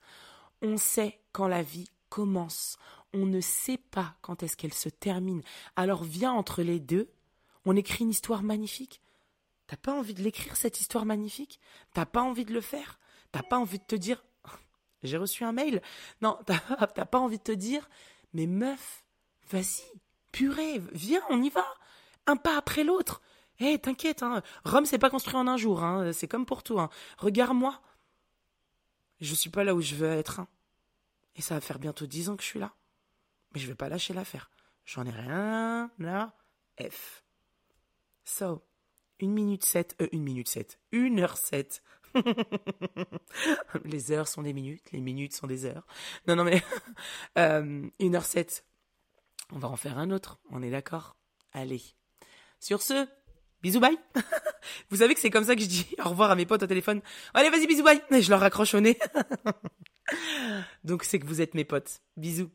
on sait quand la vie commence. On ne sait pas quand est-ce qu'elle se termine. Alors, viens entre les deux. On écrit une histoire magnifique. T'as pas envie de l'écrire, cette histoire magnifique ? T'as pas envie de le faire ? T'as pas envie de te dire... J'ai reçu un mail. Non, t'as, t'as pas envie de te dire... Mais meuf, vas-y, purée, viens, on y va. Un pas après l'autre. Eh, hey, t'inquiète, hein, Rome, c'est pas construit en un jour. Hein, c'est comme pour tout. Hein. Regarde-moi. Je suis pas là où je veux être. Hein. Et ça va faire bientôt dix ans que je suis là. Mais je vais pas lâcher l'affaire. J'en ai rien à F. So, une minute sept, euh, une minute sept, une heure sept. Les heures sont des minutes, les minutes sont des heures. Non, non, mais euh, une heure sept, on va en faire un autre, on est d'accord ? Allez, sur ce, bisous, bye. Vous savez que c'est comme ça que je dis au revoir à mes potes au téléphone. Allez, vas-y, bisous, bye. Et je leur raccroche au nez. Donc, c'est que vous êtes mes potes. Bisous.